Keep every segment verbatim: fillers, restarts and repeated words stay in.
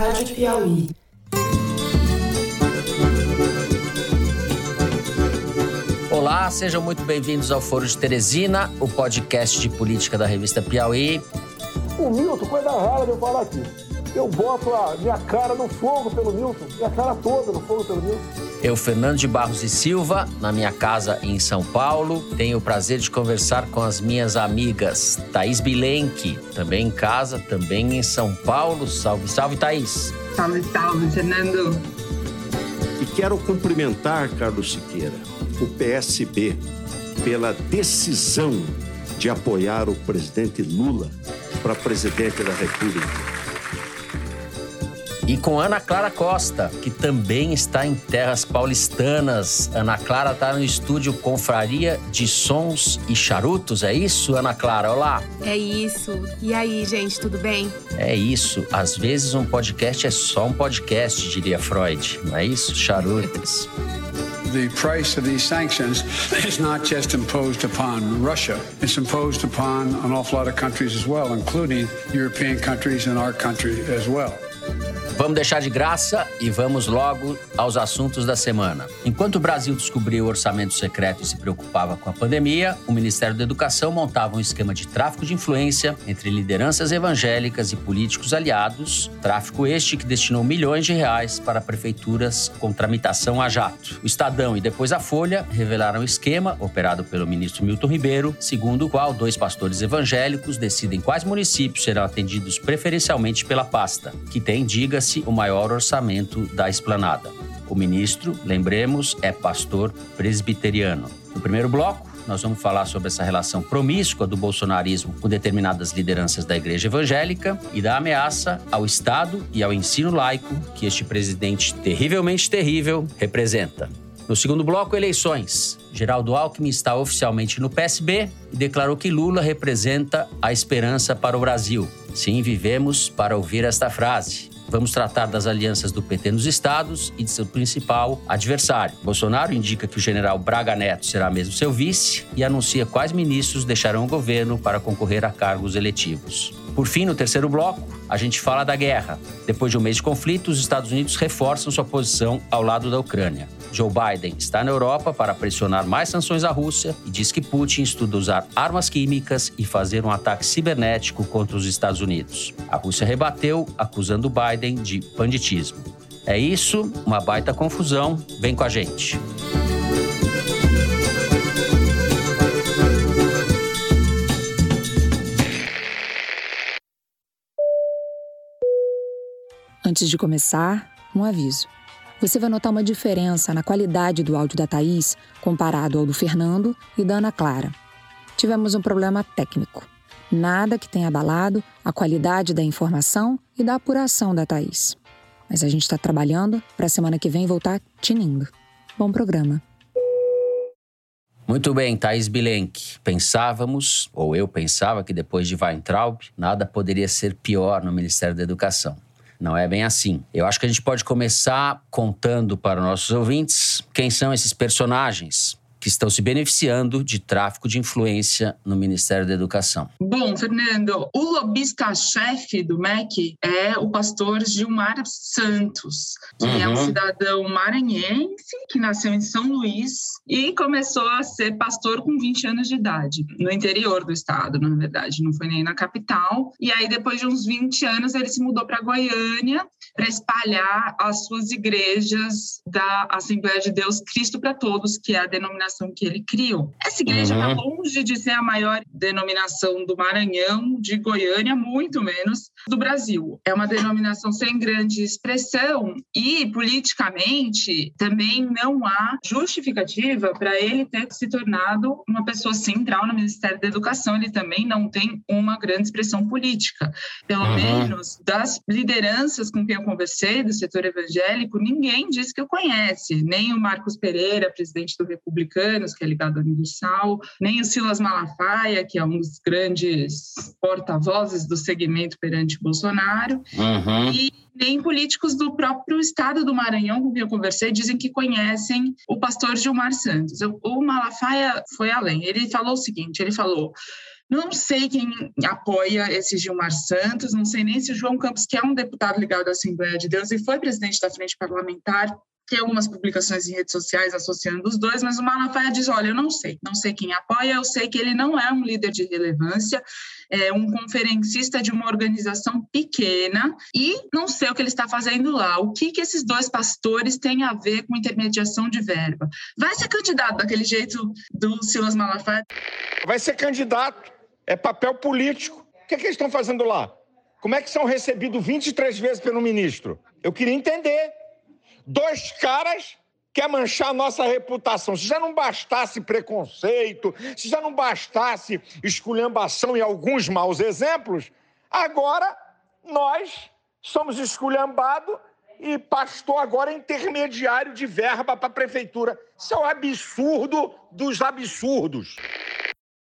Rádio Piauí. Olá, sejam muito bem-vindos ao Fórum de Teresina, o podcast de política da revista Piauí. O Milton, coisa rara de eu falar aqui. Eu boto a minha cara no fogo pelo Milton, minha cara toda no fogo pelo Milton. Eu, Fernando de Barros e Silva, na minha casa em São Paulo. Tenho o prazer de conversar com as minhas amigas Thaís Bilenque, também em casa, também em São Paulo. Salve, salve, Thaís. Salve, salve, Fernando. E quero cumprimentar, Carlos Siqueira, o P S B, pela decisão de apoiar o presidente Lula para presidente da República. E com Ana Clara Costa, que também está em terras paulistanas. Ana Clara está no estúdio Confraria de Sons e Charutos, é isso, Ana Clara? Olá! É isso. E aí, gente, tudo bem? É isso. Às vezes um podcast é só um podcast, diria Freud. Não é isso? Charutos. The price of these sanctions is not just imposed upon Russia. It's imposed upon an awful lot of countries as well, including European countries and our country as well. Vamos deixar de graça e vamos logo aos assuntos da semana. Enquanto o Brasil descobriu o orçamento secreto e se preocupava com a pandemia, o Ministério da Educação montava um esquema de tráfico de influência entre lideranças evangélicas e políticos aliados, tráfico este que destinou milhões de reais para prefeituras com tramitação a jato. O Estadão e depois a Folha revelaram o esquema, operado pelo ministro Milton Ribeiro, segundo o qual dois pastores evangélicos decidem quais municípios serão atendidos preferencialmente pela pasta, que tem, diga-se, o maior orçamento da esplanada. O ministro, lembremos, é pastor presbiteriano. No primeiro bloco, nós vamos falar sobre essa relação promíscua do bolsonarismo com determinadas lideranças da igreja evangélica e da ameaça ao Estado e ao ensino laico que este presidente terrivelmente terrível representa. No segundo bloco, eleições. Geraldo Alckmin está oficialmente no P S B e declarou que Lula representa a esperança para o Brasil. Sim, vivemos para ouvir esta frase. Vamos tratar das alianças do P T nos estados e de seu principal adversário. Bolsonaro indica que o general Braga Neto será mesmo seu vice e anuncia quais ministros deixarão o governo para concorrer a cargos eletivos. Por fim, no terceiro bloco, a gente fala da guerra. Depois de um mês de conflito, os Estados Unidos reforçam sua posição ao lado da Ucrânia. Joe Biden está na Europa para pressionar mais sanções à Rússia e diz que Putin estuda usar armas químicas e fazer um ataque cibernético contra os Estados Unidos. A Rússia rebateu, acusando Biden de banditismo. É isso, uma baita confusão. Vem com a gente. Antes de começar, um aviso. Você vai notar uma diferença na qualidade do áudio da Thaís comparado ao do Fernando e da Ana Clara. Tivemos um problema técnico. Nada que tenha abalado a qualidade da informação e da apuração da Thaís. Mas a gente está trabalhando para a semana que vem voltar tinindo. Bom programa. Muito bem, Thaís Bilenque. Pensávamos, ou eu pensava, que depois de Weintraub, nada poderia ser pior no Ministério da Educação. Não é bem assim. Eu acho que a gente pode começar contando para nossos ouvintes quem são esses personagens que estão se beneficiando de tráfico de influência no Ministério da Educação. Bom, Fernando, o lobista-chefe do M E C é o pastor Gilmar Santos, que uhum. é um cidadão maranhense que nasceu em São Luís e começou a ser pastor com vinte anos de idade, no interior do estado, na verdade, não foi nem na capital. E aí, depois de uns vinte anos, ele se mudou para Goiânia para espalhar as suas igrejas da Assembleia de Deus Cristo para Todos, que é a denominação que ele criou. Essa igreja está uhum. longe de ser a maior denominação do Maranhão, de Goiânia, muito menos do Brasil. É uma denominação sem grande expressão e, politicamente, também não há justificativa para ele ter se tornado uma pessoa central no Ministério da Educação. Ele também não tem uma grande expressão política. Pelo uhum. menos das lideranças com quem eu conversei, do setor evangélico, ninguém diz que o conhece. Nem o Marcos Pereira, presidente do Republicano, que é ligado ao Universal, nem o Silas Malafaia, que é um dos grandes porta-vozes do segmento perante Bolsonaro, uhum. e nem políticos do próprio estado do Maranhão, com quem eu conversei, dizem que conhecem o pastor Gilmar Santos. O Malafaia foi além, ele falou o seguinte, ele falou... Não sei quem apoia esse Gilmar Santos, não sei nem se o João Campos, que é um deputado ligado à Assembleia de Deus e foi presidente da Frente Parlamentar, tem algumas publicações em redes sociais associando os dois, mas o Malafaia diz, olha, eu não sei, não sei quem apoia, eu sei que ele não é um líder de relevância, é um conferencista de uma organização pequena e não sei o que ele está fazendo lá, o que, que esses dois pastores têm a ver com intermediação de verba. Vai ser candidato daquele jeito do Silas Malafaia? Vai ser candidato, é papel político. O que, é que eles estão fazendo lá? Como é que são recebidos vinte e três vezes pelo ministro? Eu queria entender. Dois caras quer manchar a nossa reputação. Se já não bastasse preconceito, se já não bastasse esculhambação e alguns maus exemplos, agora nós somos esculhambados e pastor agora é intermediário de verba para a prefeitura. Isso é o absurdo dos absurdos.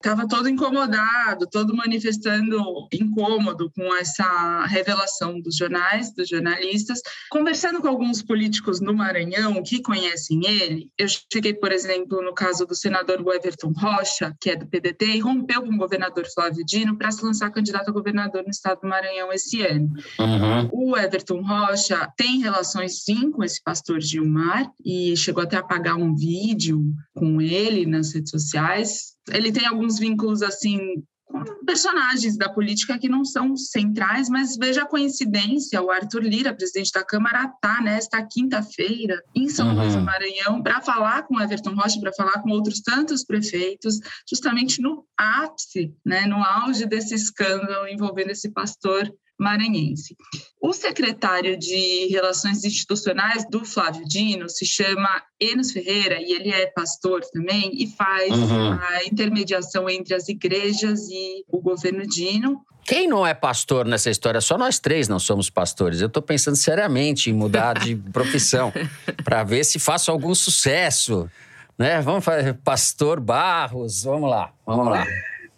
Estava todo incomodado, todo manifestando incômodo com essa revelação dos jornais, dos jornalistas. Conversando com alguns políticos no Maranhão que conhecem ele, eu cheguei, por exemplo, no caso do senador Everton Rocha, que é do P D T, e rompeu com o governador Flávio Dino para se lançar candidato a governador no estado do Maranhão esse ano. Uhum. O Everton Rocha tem relações, sim, com esse pastor Gilmar, e chegou até a pagar um vídeo com ele nas redes sociais. Ele tem alguns vínculos, assim, com personagens da política que não são centrais, mas veja a coincidência, o Arthur Lira, presidente da Câmara, está nesta quinta-feira em São uhum. Luís do Maranhão para falar com Everton Rocha, para falar com outros tantos prefeitos, justamente no ápice, né, no auge desse escândalo envolvendo esse pastor maranhense. O secretário de Relações Institucionais do Flávio Dino se chama Enos Ferreira e ele é pastor também e faz uhum. a intermediação entre as igrejas e o governo Dino. Quem não é pastor nessa história? Só nós três não somos pastores. Eu estou pensando seriamente em mudar de profissão para ver se faço algum sucesso, né? Vamos fazer pastor Barros, vamos lá, vamos lá.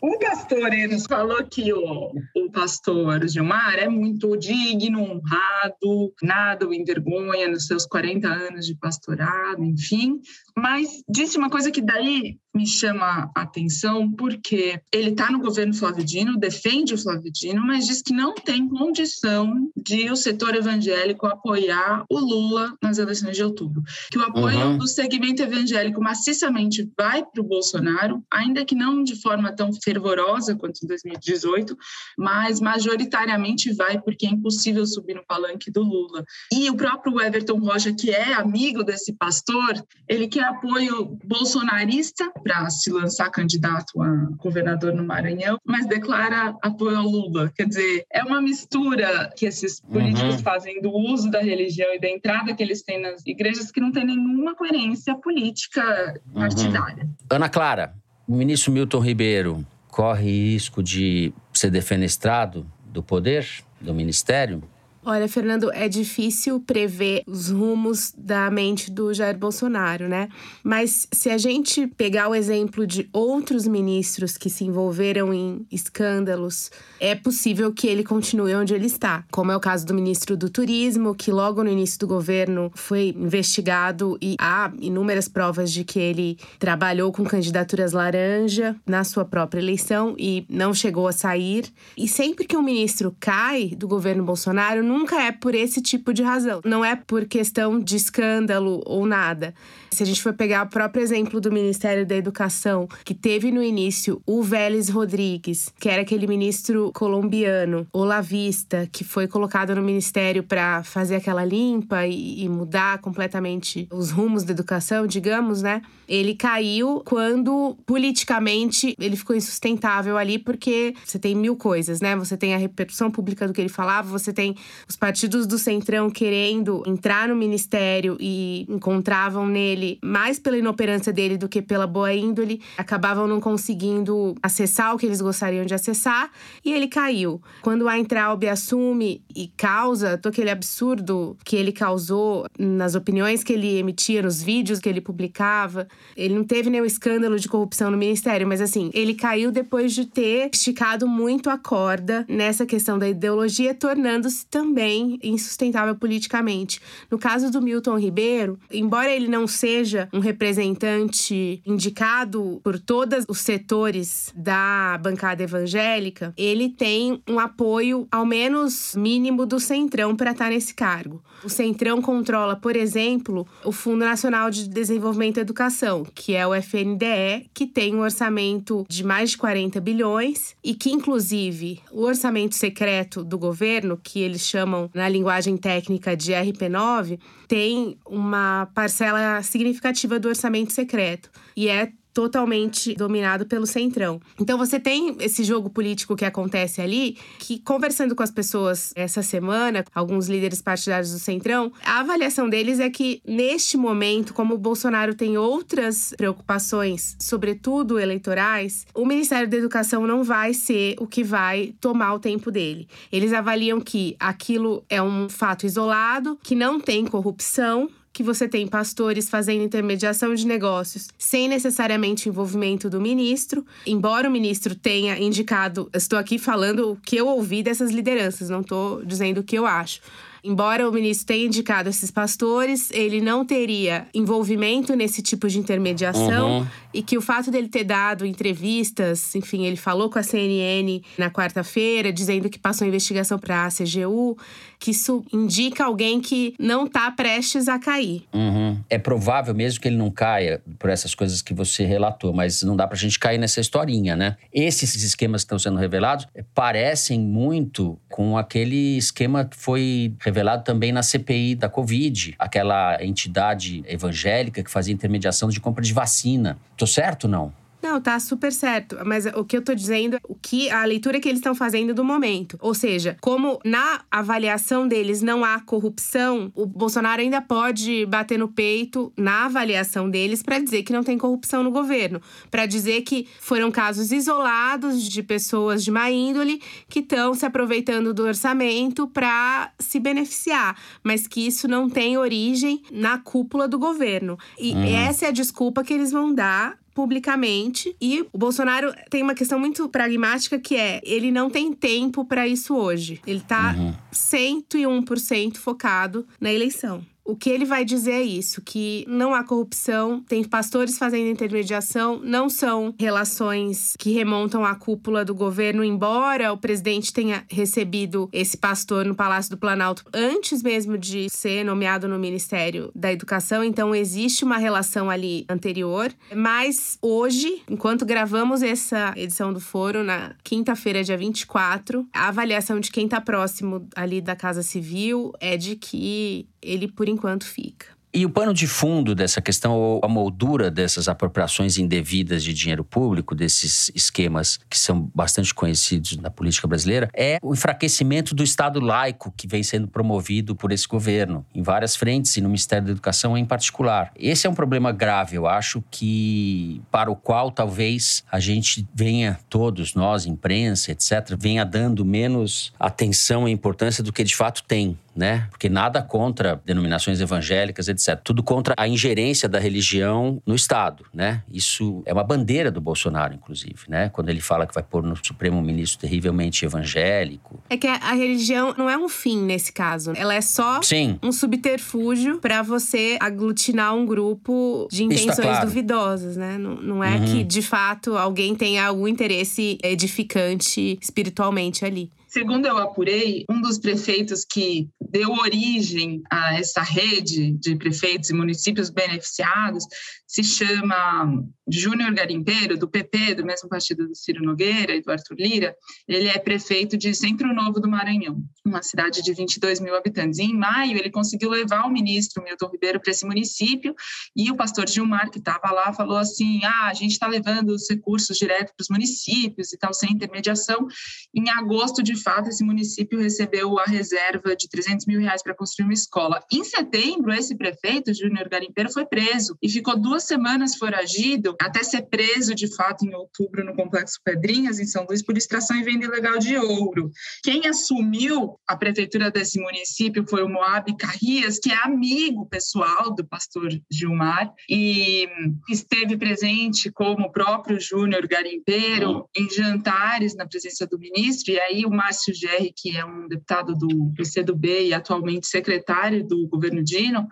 O pastor Enos falou que o, o pastor Gilmar é muito digno, honrado, nada o envergonha nos seus quarenta anos de pastorado, enfim. Mas disse uma coisa que daí me chama a atenção, porque ele está no governo Flávio Dino, defende o Flávio Dino, mas diz que não tem condição de o setor evangélico apoiar o Lula nas eleições de outubro. Que o apoio uhum. do segmento evangélico maciçamente vai para o Bolsonaro, ainda que não de forma tão fervorosa quanto em dois mil e dezoito, mas majoritariamente vai, porque é impossível subir no palanque do Lula. E o próprio Everton Rocha, que é amigo desse pastor, ele quer apoio bolsonarista para se lançar candidato a governador no Maranhão, mas declara apoio ao Lula. Quer dizer, é uma mistura que esses políticos uhum. fazem do uso da religião e da entrada que eles têm nas igrejas que não tem nenhuma coerência política partidária. Uhum. Ana Clara, o ministro Milton Ribeiro corre risco de ser defenestrado do poder, do ministério? Olha, Fernando, é difícil prever os rumos da mente do Jair Bolsonaro, né? Mas se a gente pegar o exemplo de outros ministros que se envolveram em escândalos, é possível que ele continue onde ele está. Como é o caso do ministro do Turismo, que logo no início do governo foi investigado e há inúmeras provas de que ele trabalhou com candidaturas laranja na sua própria eleição e não chegou a sair. E sempre que um ministro cai do governo Bolsonaro, não nunca é por esse tipo de razão. Não é por questão de escândalo ou nada. Se a gente for pegar o próprio exemplo do Ministério da Educação, que teve no início o Vélez Rodrigues, que era aquele ministro colombiano, olavista, que foi colocado no ministério para fazer aquela limpa e, e mudar completamente os rumos da educação, digamos, né? Ele caiu quando, politicamente, ele ficou insustentável ali, porque você tem mil coisas, né? Você tem a repercussão pública do que ele falava, você tem os partidos do Centrão querendo entrar no ministério e encontravam nele mais pela inoperância dele do que pela boa índole, acabavam não conseguindo acessar o que eles gostariam de acessar e ele caiu. Quando o Weintraub assume e causa todo aquele absurdo que ele causou nas opiniões que ele emitia, nos vídeos que ele publicava, ele não teve nenhum escândalo de corrupção no ministério, mas assim, ele caiu depois de ter esticado muito a corda nessa questão da ideologia, tornando-se também também insustentável politicamente. No caso do Milton Ribeiro, embora ele não seja um representante indicado por todos os setores da bancada evangélica, ele tem um apoio, ao menos mínimo, do Centrão para estar nesse cargo. O Centrão controla, por exemplo, o Fundo Nacional de Desenvolvimento e Educação, que é o F N D E, que tem um orçamento de mais de quarenta bilhões e que, inclusive, o orçamento secreto do governo, que eles chamam na linguagem técnica de R P nove, tem uma parcela significativa do orçamento secreto e é totalmente dominado pelo Centrão. Então você tem esse jogo político que acontece ali, que conversando com as pessoas essa semana, alguns líderes partidários do Centrão, a avaliação deles é que neste momento, como o Bolsonaro tem outras preocupações, sobretudo eleitorais, o Ministério da Educação não vai ser o que vai tomar o tempo dele. Eles avaliam que aquilo é um fato isolado, que não tem corrupção, que você tem pastores fazendo intermediação de negócios sem necessariamente envolvimento do ministro, embora o ministro tenha indicado, estou aqui falando o que eu ouvi dessas lideranças, não estou dizendo o que eu acho. Embora o ministro tenha indicado esses pastores, ele não teria envolvimento nesse tipo de intermediação. Uhum. E que o fato dele ter dado entrevistas, enfim, ele falou com a C N N na quarta-feira, dizendo que passou investigação para a C G U, que isso indica alguém que não está prestes a cair. Uhum. É provável mesmo que ele não caia por essas coisas que você relatou, mas não dá pra gente cair nessa historinha, né? Esses esquemas que estão sendo revelados parecem muito com aquele esquema que foi revelado também na C P I da Covid, aquela entidade evangélica que fazia intermediação de compra de vacina. Tô certo ou não? Não, tá super certo. Mas o que eu tô dizendo é o que, a leitura que eles estão fazendo do momento. Ou seja, como na avaliação deles não há corrupção, o Bolsonaro ainda pode bater no peito na avaliação deles pra dizer que não tem corrupção no governo. Pra dizer que foram casos isolados de pessoas de má índole que estão se aproveitando do orçamento pra se beneficiar. Mas que isso não tem origem na cúpula do governo. E hum. essa é a desculpa que eles vão dar publicamente. E o Bolsonaro tem uma questão muito pragmática, que é ele não tem tempo para isso hoje. Ele tá uhum. cento e um por cento focado na eleição. O que ele vai dizer é isso, que não há corrupção, tem pastores fazendo intermediação, não são relações que remontam à cúpula do governo, embora o presidente tenha recebido esse pastor no Palácio do Planalto antes mesmo de ser nomeado no Ministério da Educação, então existe uma relação ali anterior. Mas hoje, enquanto gravamos essa edição do Foro, na quinta-feira, dia vinte e quatro, a avaliação de quem está próximo ali da Casa Civil é de que ele, por enquanto, fica. E o pano de fundo dessa questão, ou a moldura dessas apropriações indevidas de dinheiro público, desses esquemas que são bastante conhecidos na política brasileira, é o enfraquecimento do Estado laico que vem sendo promovido por esse governo, em várias frentes e no Ministério da Educação em particular. Esse é um problema grave, eu acho, que para o qual talvez a gente venha, todos nós, imprensa, etcétera, venha dando menos atenção e importância do que de fato tem, né? Porque nada contra denominações evangélicas, etcétera. Tudo contra a ingerência da religião no Estado, né? Isso é uma bandeira do Bolsonaro, inclusive, né? Quando ele fala que vai pôr no Supremo um ministro terrivelmente evangélico. É que a religião não é um fim nesse caso. Ela é só Sim. um subterfúgio para você aglutinar um grupo de intenções tá claro. duvidosas, né? Não, não é uhum. que, de fato, alguém tenha algum interesse edificante espiritualmente ali. Segundo eu apurei, um dos prefeitos que deu origem a essa rede de prefeitos e municípios beneficiados se chama Júnior Garimpeiro, do P P, do mesmo partido do Ciro Nogueira e do Arthur Lira. Ele é prefeito de Centro Novo do Maranhão, uma cidade de vinte e dois mil habitantes. E em maio, ele conseguiu levar o ministro Milton Ribeiro para esse município e o pastor Gilmar, que estava lá, falou assim, ah, a gente está levando os recursos direto para os municípios e tal, sem intermediação. Em agosto, de fato, esse município recebeu a reserva de trezentos mil reais para construir uma escola. Em setembro, esse prefeito, Júnior Garimpeiro, foi preso e ficou duas semanas foragido até ser preso, de fato, em outubro, no Complexo Pedrinhas, em São Luís, por extração e venda ilegal de ouro. Quem assumiu a prefeitura desse município foi o Moab Carrias, que é amigo pessoal do pastor Gilmar e esteve presente como o próprio Júnior Garimpeiro em jantares na presença do ministro. E aí o Mar Márcio Gerri, que é um deputado do P C do B e atualmente secretário do governo Dino,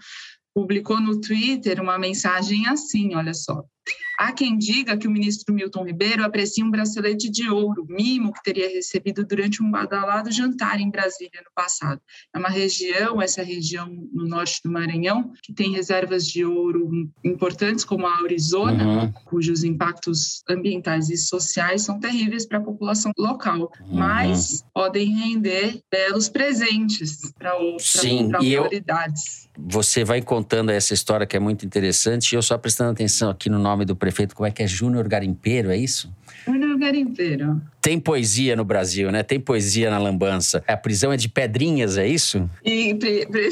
publicou no Twitter uma mensagem assim, olha só. Há quem diga que o ministro Milton Ribeiro aprecia um bracelete de ouro, mimo que teria recebido durante um badalado jantar em Brasília no passado. É uma região, essa região no norte do Maranhão, que tem reservas de ouro importantes como a aurizona, uhum. cujos impactos ambientais e sociais são terríveis para a população local, uhum. mas podem render belos presentes para outras autoridades. Eu, você vai contando essa história que é muito interessante, e eu só prestando atenção aqui no nome do prefeito, como é que é? Júnior Garimpeiro, é isso? Júnior Garimpeiro. Tem poesia no Brasil, né? Tem poesia na lambança. A prisão é de pedrinhas, é isso? E, pre, pre...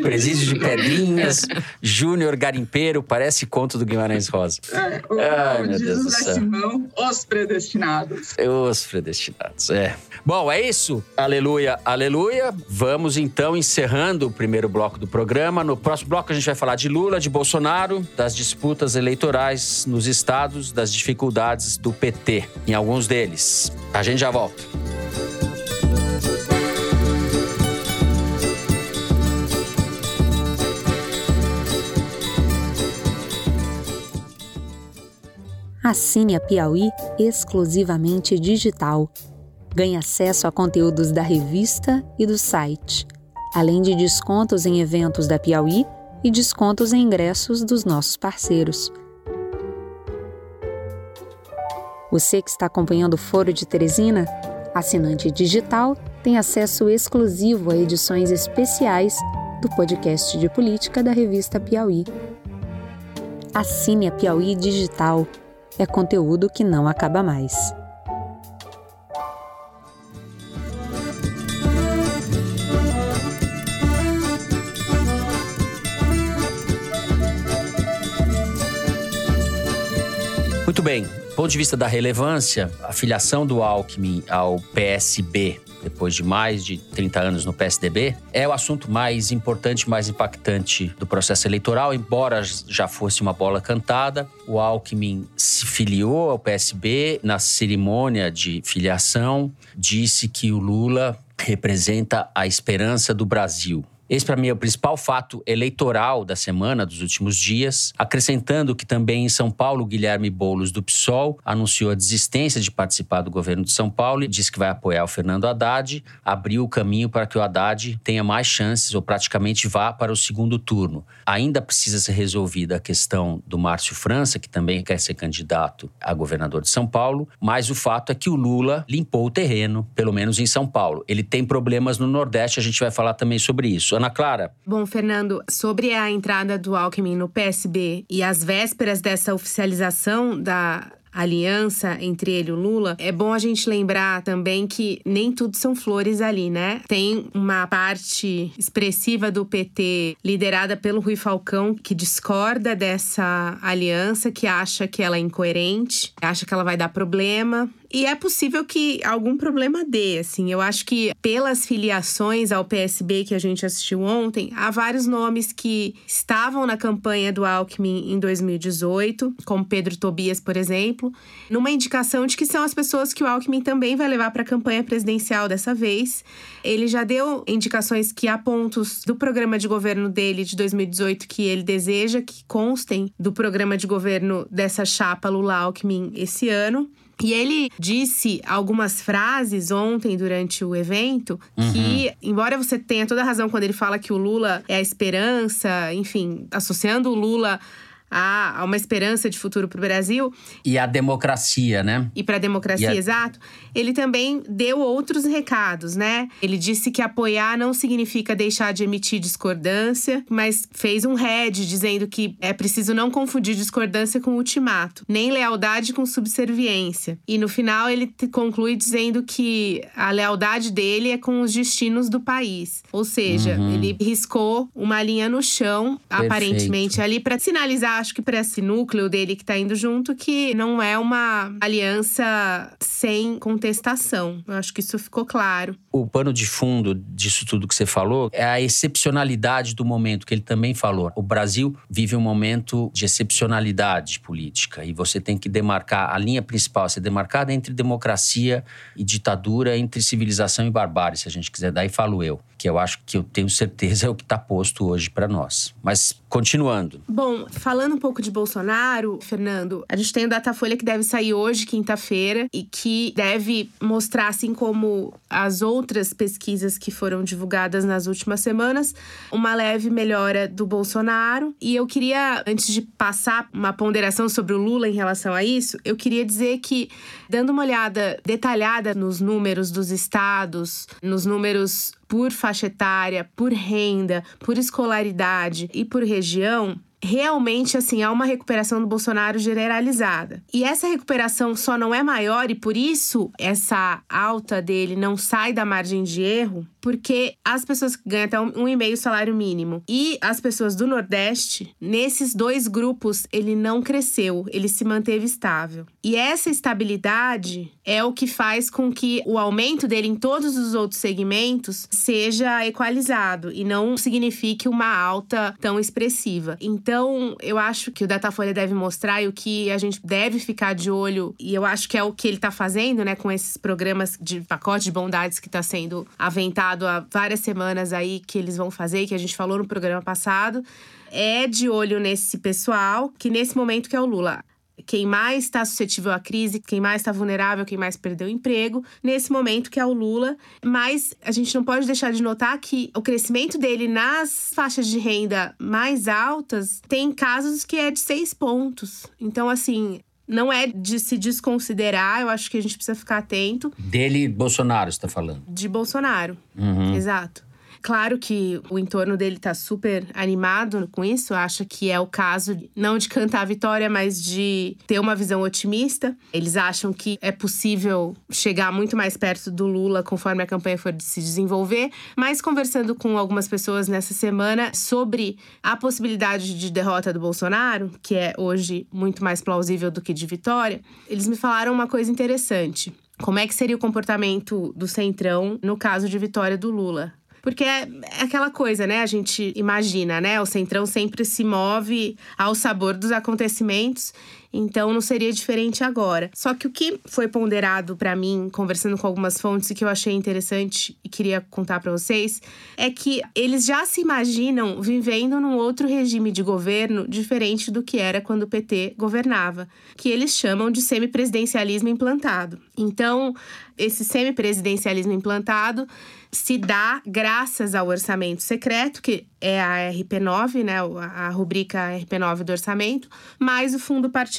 Presídio de pedrinhas, Júnior Garimpeiro, parece conto do Guimarães Rosa. É, o, Ai, meu Jesus Deus do céu. Simão, os predestinados. Os predestinados, é. Bom, é isso. Aleluia, aleluia. Vamos, então, encerrando o primeiro bloco do programa. No próximo bloco, a gente vai falar de Lula, de Bolsonaro, das disputas eleitorais nos estados, das dificuldades do P T em alguns deles. A gente já volta. Assine a Piauí exclusivamente digital. Ganhe acesso a conteúdos da revista e do site, além de descontos em eventos da Piauí e descontos em ingressos dos nossos parceiros. Você que está acompanhando o Fórum de Teresina, assinante digital, tem acesso exclusivo a edições especiais do podcast de política da revista Piauí. Assine a Piauí Digital. É conteúdo que não acaba mais. Muito bem. Do ponto de vista da relevância, a filiação do Alckmin ao P S B, depois de mais de trinta anos no P S D B, é o assunto mais importante, mais impactante do processo eleitoral, embora já fosse uma bola cantada. O Alckmin se filiou ao P S B na cerimônia de filiação, disse que o Lula representa a esperança do Brasil. Esse, para mim, é o principal fato eleitoral da semana, dos últimos dias. Acrescentando que também em São Paulo, Guilherme Boulos, do P SOL, anunciou a desistência de participar do governo de São Paulo e disse que vai apoiar o Fernando Haddad. Abriu o caminho para que o Haddad tenha mais chances ou praticamente vá para o segundo turno. Ainda precisa ser resolvida a questão do Márcio França, que também quer ser candidato a governador de São Paulo. Mas o fato é que o Lula limpou o terreno, pelo menos em São Paulo. Ele tem problemas no Nordeste, a gente vai falar também sobre isso. Ana Clara. Bom, Fernando, sobre a entrada do Alckmin no P S B e as vésperas dessa oficialização da aliança entre ele e o Lula, é bom a gente lembrar também que nem tudo são flores ali, né? Tem uma parte expressiva do P T liderada pelo Rui Falcão que discorda dessa aliança, que acha que ela é incoerente, acha que ela vai dar problema. E é possível que algum problema dê, assim. Eu acho que pelas filiações ao P S B que a gente assistiu ontem, há vários nomes que estavam na campanha do Alckmin em dois mil e dezoito, como Pedro Tobias, por exemplo, numa indicação de que são as pessoas que o Alckmin também vai levar para a campanha presidencial dessa vez. Ele já deu indicações que há pontos do programa de governo dele de dois mil e dezoito que ele deseja que constem do programa de governo dessa chapa Lula-Alckmin esse ano. E ele disse algumas frases ontem durante o evento que, uhum. embora você tenha toda a razão quando ele fala que o Lula é a esperança, enfim, associando o Lula a uma esperança de futuro para o Brasil. E a democracia, né? E para a democracia, exato. Ele também deu outros recados, né? Ele disse que apoiar não significa deixar de emitir discordância, mas fez um head dizendo que é preciso não confundir discordância com ultimato, nem lealdade com subserviência. E no final ele conclui dizendo que a lealdade dele é com os destinos do país. Ou seja, uhum. ele riscou uma linha no chão, Perfeito. aparentemente ali, para sinalizar acho que para esse núcleo dele que tá indo junto, que não é uma aliança sem contestação. Eu acho que isso ficou claro. O pano de fundo disso tudo que você falou é a excepcionalidade do momento, que ele também falou. O Brasil vive um momento de excepcionalidade política e você tem que demarcar, a linha principal a ser demarcada é entre democracia e ditadura, entre civilização e barbárie, se a gente quiser dar, e falo eu, que eu acho que eu tenho certeza é o que está posto hoje para nós. Mas continuando. Bom, falando um pouco de Bolsonaro, Fernando, a gente tem o Data Folha que deve sair hoje, quinta-feira, e que deve mostrar, assim como as outras pesquisas que foram divulgadas nas últimas semanas, uma leve melhora do Bolsonaro. E eu queria, antes de passar uma ponderação sobre o Lula em relação a isso, eu queria dizer que, dando uma olhada detalhada nos números dos estados, nos números por faixa etária, por renda, por escolaridade e por região, realmente, assim, há uma recuperação do Bolsonaro generalizada. E essa recuperação só não é maior, e por isso essa alta dele não sai da margem de erro, porque as pessoas que ganham até um e meio salário mínimo e as pessoas do Nordeste, nesses dois grupos, ele não cresceu, ele se manteve estável. E essa estabilidade é o que faz com que o aumento dele em todos os outros segmentos seja equalizado e não signifique uma alta tão expressiva. Então, Então, eu acho que o Datafolha deve mostrar, e o que a gente deve ficar de olho, e eu acho que é o que ele tá fazendo, né, com esses programas de pacote de bondades que tá sendo aventado há várias semanas aí, que eles vão fazer, que a gente falou no programa passado, é de olho nesse pessoal, que nesse momento que é o Lula. Quem mais está suscetível à crise, quem mais está vulnerável, quem mais perdeu emprego, nesse momento que é o Lula. Mas a gente não pode deixar de notar que o crescimento dele nas faixas de renda mais altas tem casos que é de seis pontos. Então, assim, não é de se desconsiderar, eu acho que a gente precisa ficar atento. Dele, Bolsonaro, você está falando? De Bolsonaro, uhum. Exato. Claro que o entorno dele está super animado com isso, acha que é o caso não de cantar a vitória, mas de ter uma visão otimista. Eles acham que é possível chegar muito mais perto do Lula conforme a campanha for de se desenvolver, mas conversando com algumas pessoas nessa semana sobre a possibilidade de derrota do Bolsonaro, que é hoje muito mais plausível do que de vitória, eles me falaram uma coisa interessante. Como é que seria o comportamento do Centrão no caso de vitória do Lula? Porque é aquela coisa, né? A gente imagina, né? O Centrão sempre se move ao sabor dos acontecimentos. Então, não seria diferente agora. Só que o que foi ponderado para mim, conversando com algumas fontes, e que eu achei interessante e queria contar para vocês, é que eles já se imaginam vivendo num outro regime de governo diferente do que era quando o P T governava, que eles chamam de semipresidencialismo implantado. Então, esse semipresidencialismo implantado se dá graças ao orçamento secreto, que é a R P nove, né, a rubrica R P nove do orçamento, mais o fundo partidário.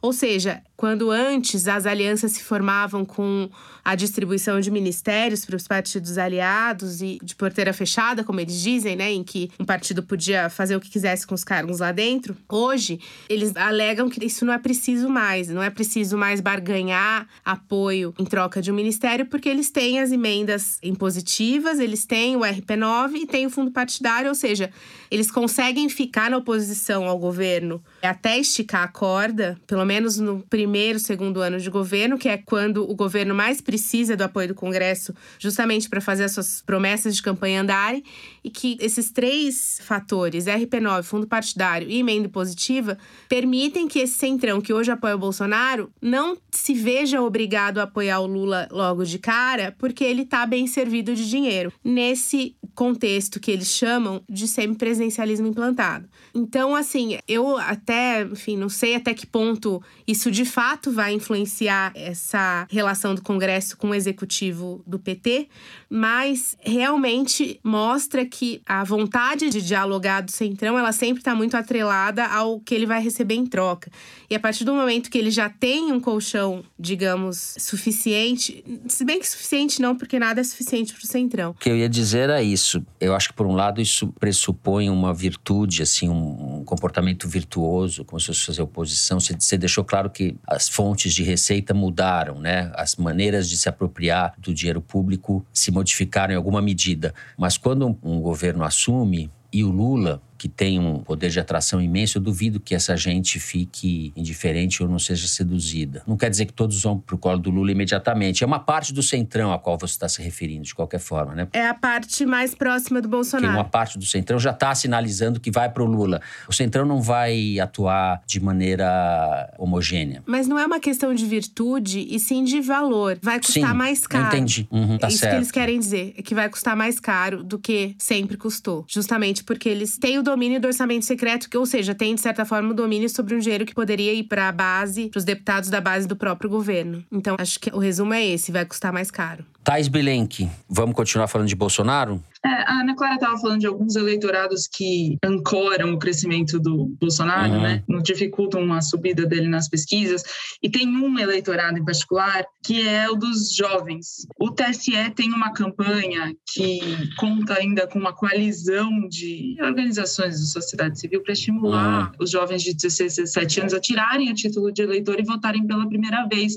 Ou seja, quando antes as alianças se formavam com a distribuição de ministérios para os partidos aliados e de porteira fechada, como eles dizem, né, em que um partido podia fazer o que quisesse com os cargos lá dentro, hoje eles alegam que isso não é preciso mais, não é preciso mais barganhar apoio em troca de um ministério, porque eles têm as emendas impositivas, eles têm o R P nove e têm o fundo partidário, ou seja, eles conseguem ficar na oposição ao governo até esticar a corda, pelo menos no primeiro primeiro, segundo ano de governo, que é quando o governo mais precisa do apoio do Congresso, justamente para fazer as suas promessas de campanha andarem, e que esses três fatores, R P nove, fundo partidário e emenda impositiva, permitem que esse centrão que hoje apoia o Bolsonaro não se veja obrigado a apoiar o Lula logo de cara, porque ele está bem servido de dinheiro, nesse contexto que eles chamam de semipresidencialismo implantado. Então, assim, eu até, enfim, não sei até que ponto isso de fato De fato vai influenciar essa relação do Congresso com o executivo do P T, mas realmente mostra que a vontade de dialogar do Centrão, ela sempre está muito atrelada ao que ele vai receber em troca. E a partir do momento que ele já tem um colchão, digamos, suficiente, se bem que suficiente não, porque nada é suficiente para o Centrão. O que eu ia dizer era isso. Eu acho que, por um lado, isso pressupõe uma virtude, assim, um comportamento virtuoso, como se fosse fazer oposição. Você deixou claro que as fontes de receita mudaram, né? As maneiras de se apropriar do dinheiro público se modificaram em alguma medida. Mas quando um governo assume, e o Lula, que tem um poder de atração imenso, eu duvido que essa gente fique indiferente ou não seja seduzida. Não quer dizer que todos vão pro colo do Lula imediatamente. É uma parte do centrão a qual você está se referindo, de qualquer forma, né? É a parte mais próxima do Bolsonaro. Que uma parte do centrão já está sinalizando que vai pro Lula. O centrão não vai atuar de maneira homogênea. Mas não é uma questão de virtude, e sim de valor. Vai custar sim, mais caro. Entendi. Uhum, tá Isso certo. Que eles querem dizer. É que vai custar mais caro do que sempre custou. Justamente porque eles têm o domínio do orçamento secreto, que, ou seja, têm, de certa forma, o domínio sobre um dinheiro que poderia ir para a base, para os deputados da base do próprio governo. Então, acho que o resumo é esse. Vai custar mais caro. Thaís Bilenque, vamos continuar falando de Bolsonaro? É, a Ana Clara estava falando de alguns eleitorados que ancoram o crescimento do Bolsonaro, uhum. né? Não dificultam a subida dele nas pesquisas. E tem um eleitorado em particular que é o dos jovens. O T S E tem uma campanha que conta ainda com uma coalizão de organizações da sociedade civil para estimular uhum. os jovens de dezesseis, dezessete anos a tirarem o título de eleitor e votarem pela primeira vez.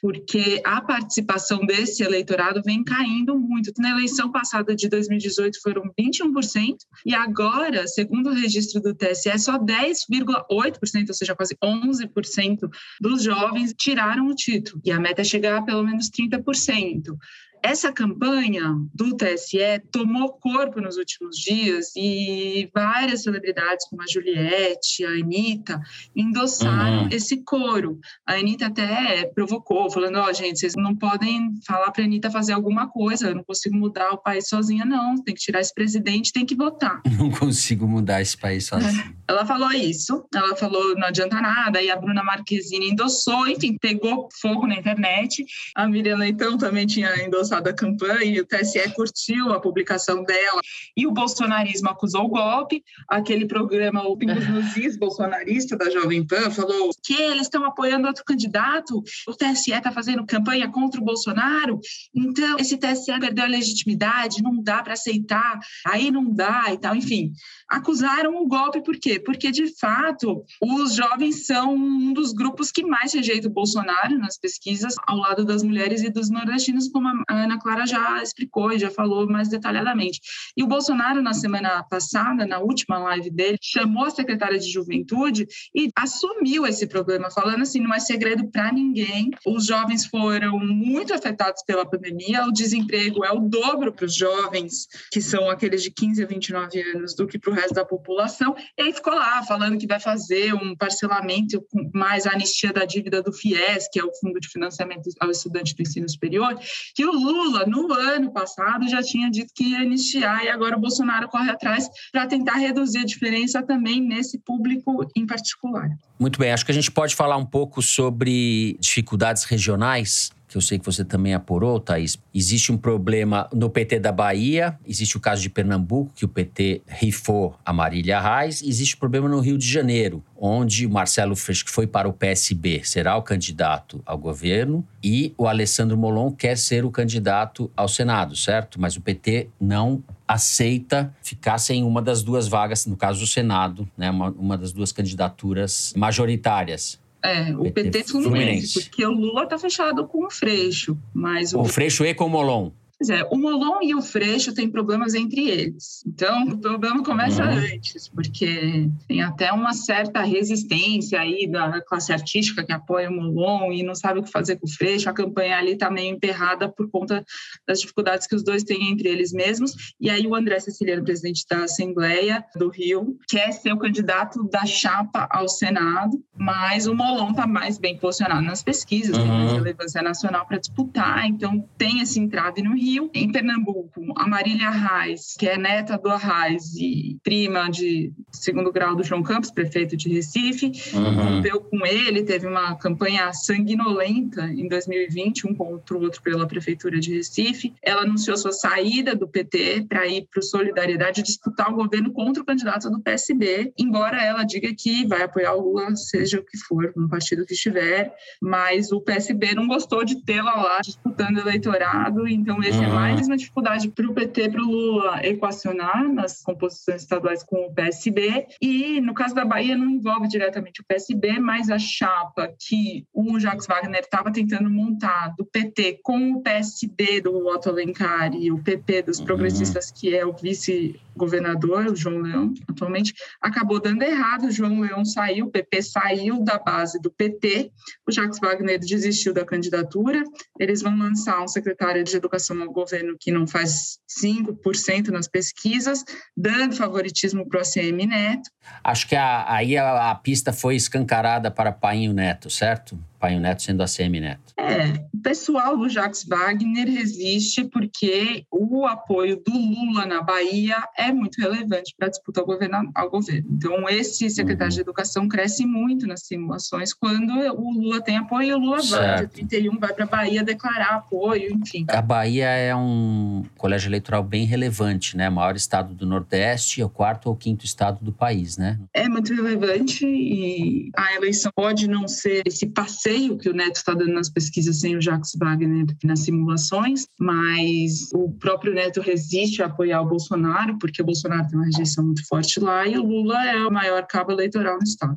Porque a participação desse eleitorado vem caindo muito. Na eleição passada de dois mil e dezoito foram vinte e um por cento e agora, segundo o registro do T S E, só dez vírgula oito por cento, ou seja, quase onze por cento dos jovens tiraram o título. E a meta é chegar a pelo menos trinta por cento. Essa campanha do T S E tomou corpo nos últimos dias e várias celebridades, como a Juliette, a Anitta, endossaram uhum. esse coro. A Anitta até provocou, falando, ó, oh, gente, vocês não podem falar para a Anitta fazer alguma coisa, eu não consigo mudar o país sozinha, não. Tem que tirar esse presidente, tem que votar. Não consigo mudar esse país sozinha. Ela falou isso, ela falou, não adianta nada, e a Bruna Marquezine endossou, enfim, pegou fogo na internet. A Miriam Leitão também tinha endossado da campanha, o T S E curtiu a publicação dela, e o bolsonarismo acusou o golpe. Aquele programa O Pingos nos Is bolsonarista da Jovem Pan falou que eles estão apoiando outro candidato, o T S E está fazendo campanha contra o Bolsonaro, então esse T S E perdeu a legitimidade, não dá para aceitar, aí não dá e tal, enfim. Acusaram o golpe por quê? Porque, de fato, os jovens são um dos grupos que mais rejeita o Bolsonaro nas pesquisas, ao lado das mulheres e dos nordestinos, como a Ana Clara já explicou e já falou mais detalhadamente. E o Bolsonaro, na semana passada, na última live dele, chamou a secretária de Juventude e assumiu esse problema, falando assim, não é segredo para ninguém, os jovens foram muito afetados pela pandemia, o desemprego é o dobro para os jovens, que são aqueles de quinze a vinte e nove anos, do que para o resto da população. E aí ficou lá, falando que vai fazer um parcelamento mais a anistia da dívida do FIES, que é o Fundo de Financiamento ao Estudante do Ensino Superior, que o Lula, no ano passado, já tinha dito que ia anistiar, e agora o Bolsonaro corre atrás para tentar reduzir a diferença também nesse público em particular. Muito bem, acho que a gente pode falar um pouco sobre dificuldades regionais, que eu sei que você também apurou, Thaís. Existe um problema no P T da Bahia, existe o caso de Pernambuco, que o P T rifou a Marília Reis, existe um problema no Rio de Janeiro, onde o Marcelo Freixo, que foi para o P S B, será o candidato ao governo, e o Alessandro Molon quer ser o candidato ao Senado, certo? Mas o P T não aceita ficar sem uma das duas vagas, no caso do Senado, né? uma, uma das duas candidaturas majoritárias. É, o P T, P T Fluminense, Fluminense, porque o Lula está fechado com o Freixo. Mas o, o Freixo e com o Molon. Pois é, o Molon e o Freixo têm problemas entre eles. Então, o problema começa uhum. antes, porque tem até uma certa resistência aí da classe artística que apoia o Molon e não sabe o que fazer com o Freixo. A campanha ali está meio emperrada por conta das dificuldades que os dois têm entre eles mesmos. E aí o André Ceciliano, presidente da Assembleia do Rio, quer ser o candidato da chapa ao Senado, mas o Molon está mais bem posicionado nas pesquisas, uhum. tem mais relevância nacional para disputar, então tem esse entrave no Rio. Em Pernambuco, a Marília Reis, que é neta do Arraes e prima de segundo grau do João Campos, prefeito de Recife, uhum. rompeu com ele, teve uma campanha sanguinolenta em dois mil e vinte, um contra o outro pela prefeitura de Recife. Ela anunciou sua saída do P T para ir para o Solidariedade disputar o governo contra o candidato do P S B, embora ela diga que vai apoiar o Lula, seja o que for, no partido que estiver, mas o P S B não gostou de tê-la lá disputando eleitorado, então esse Essa uhum. é mais uma dificuldade para o P T, para o Lula equacionar nas composições estaduais com o P S B. E no caso da Bahia não envolve diretamente o P S B, mas a chapa que o Jacques Wagner estava tentando montar do P T com o P S B do Otto Alencar e o P P dos uhum. progressistas, que é o vice-governador, o João Leão, atualmente, acabou dando errado. O João Leão saiu, o P P saiu da base do P T, o Jacques Wagner desistiu da candidatura, eles vão lançar um secretário de Educação ao governo que não faz cinco por cento nas pesquisas, dando favoritismo para o A C M Neto. Acho que a, aí a, a pista foi escancarada para Painho Neto, certo? Painho Neto sendo A C M Neto. É, o pessoal do Jacques Wagner resiste porque o apoio do Lula na Bahia é muito relevante para a disputa ao governo, ao governo. Então, esse secretário uhum. de Educação cresce muito nas simulações quando o Lula tem apoio e o Lula certo. vai. trinta e um vai para a Bahia declarar apoio, enfim. A Bahia é um colégio eleitoral bem relevante, né? O maior estado do Nordeste, é o quarto ou quinto estado do país, né? É muito relevante e a eleição pode não ser esse passeio que o Neto está dando nas pesquisas sem o Jacques Wagner nas simulações, mas o próprio Neto resiste a apoiar o Bolsonaro, porque o Bolsonaro tem uma rejeição muito forte lá e o Lula é o maior cabo eleitoral no estado.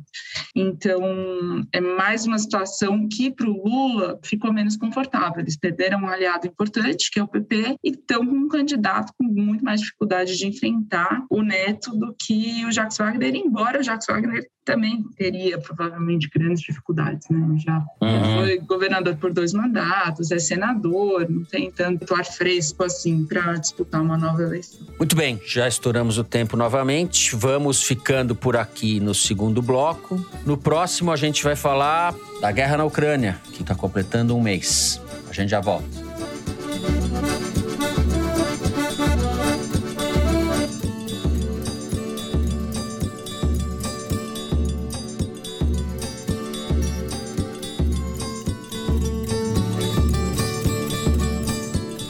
Então, é mais uma situação que para o Lula ficou menos confortável. Eles perderam um aliado importante, que é o P P, e estão com um candidato com muito mais dificuldade de enfrentar o Neto do que o Jacques Wagner, embora o Jacques Wagner também teria provavelmente grandes dificuldades, né? Já uhum. foi governador por dois mandatos, é senador, não tem tanto ar fresco assim para disputar uma nova eleição. Muito bem, já estouramos o tempo novamente, vamos ficando por aqui no segundo bloco. No próximo a gente vai falar da guerra na Ucrânia, que está completando um mês. A gente já volta.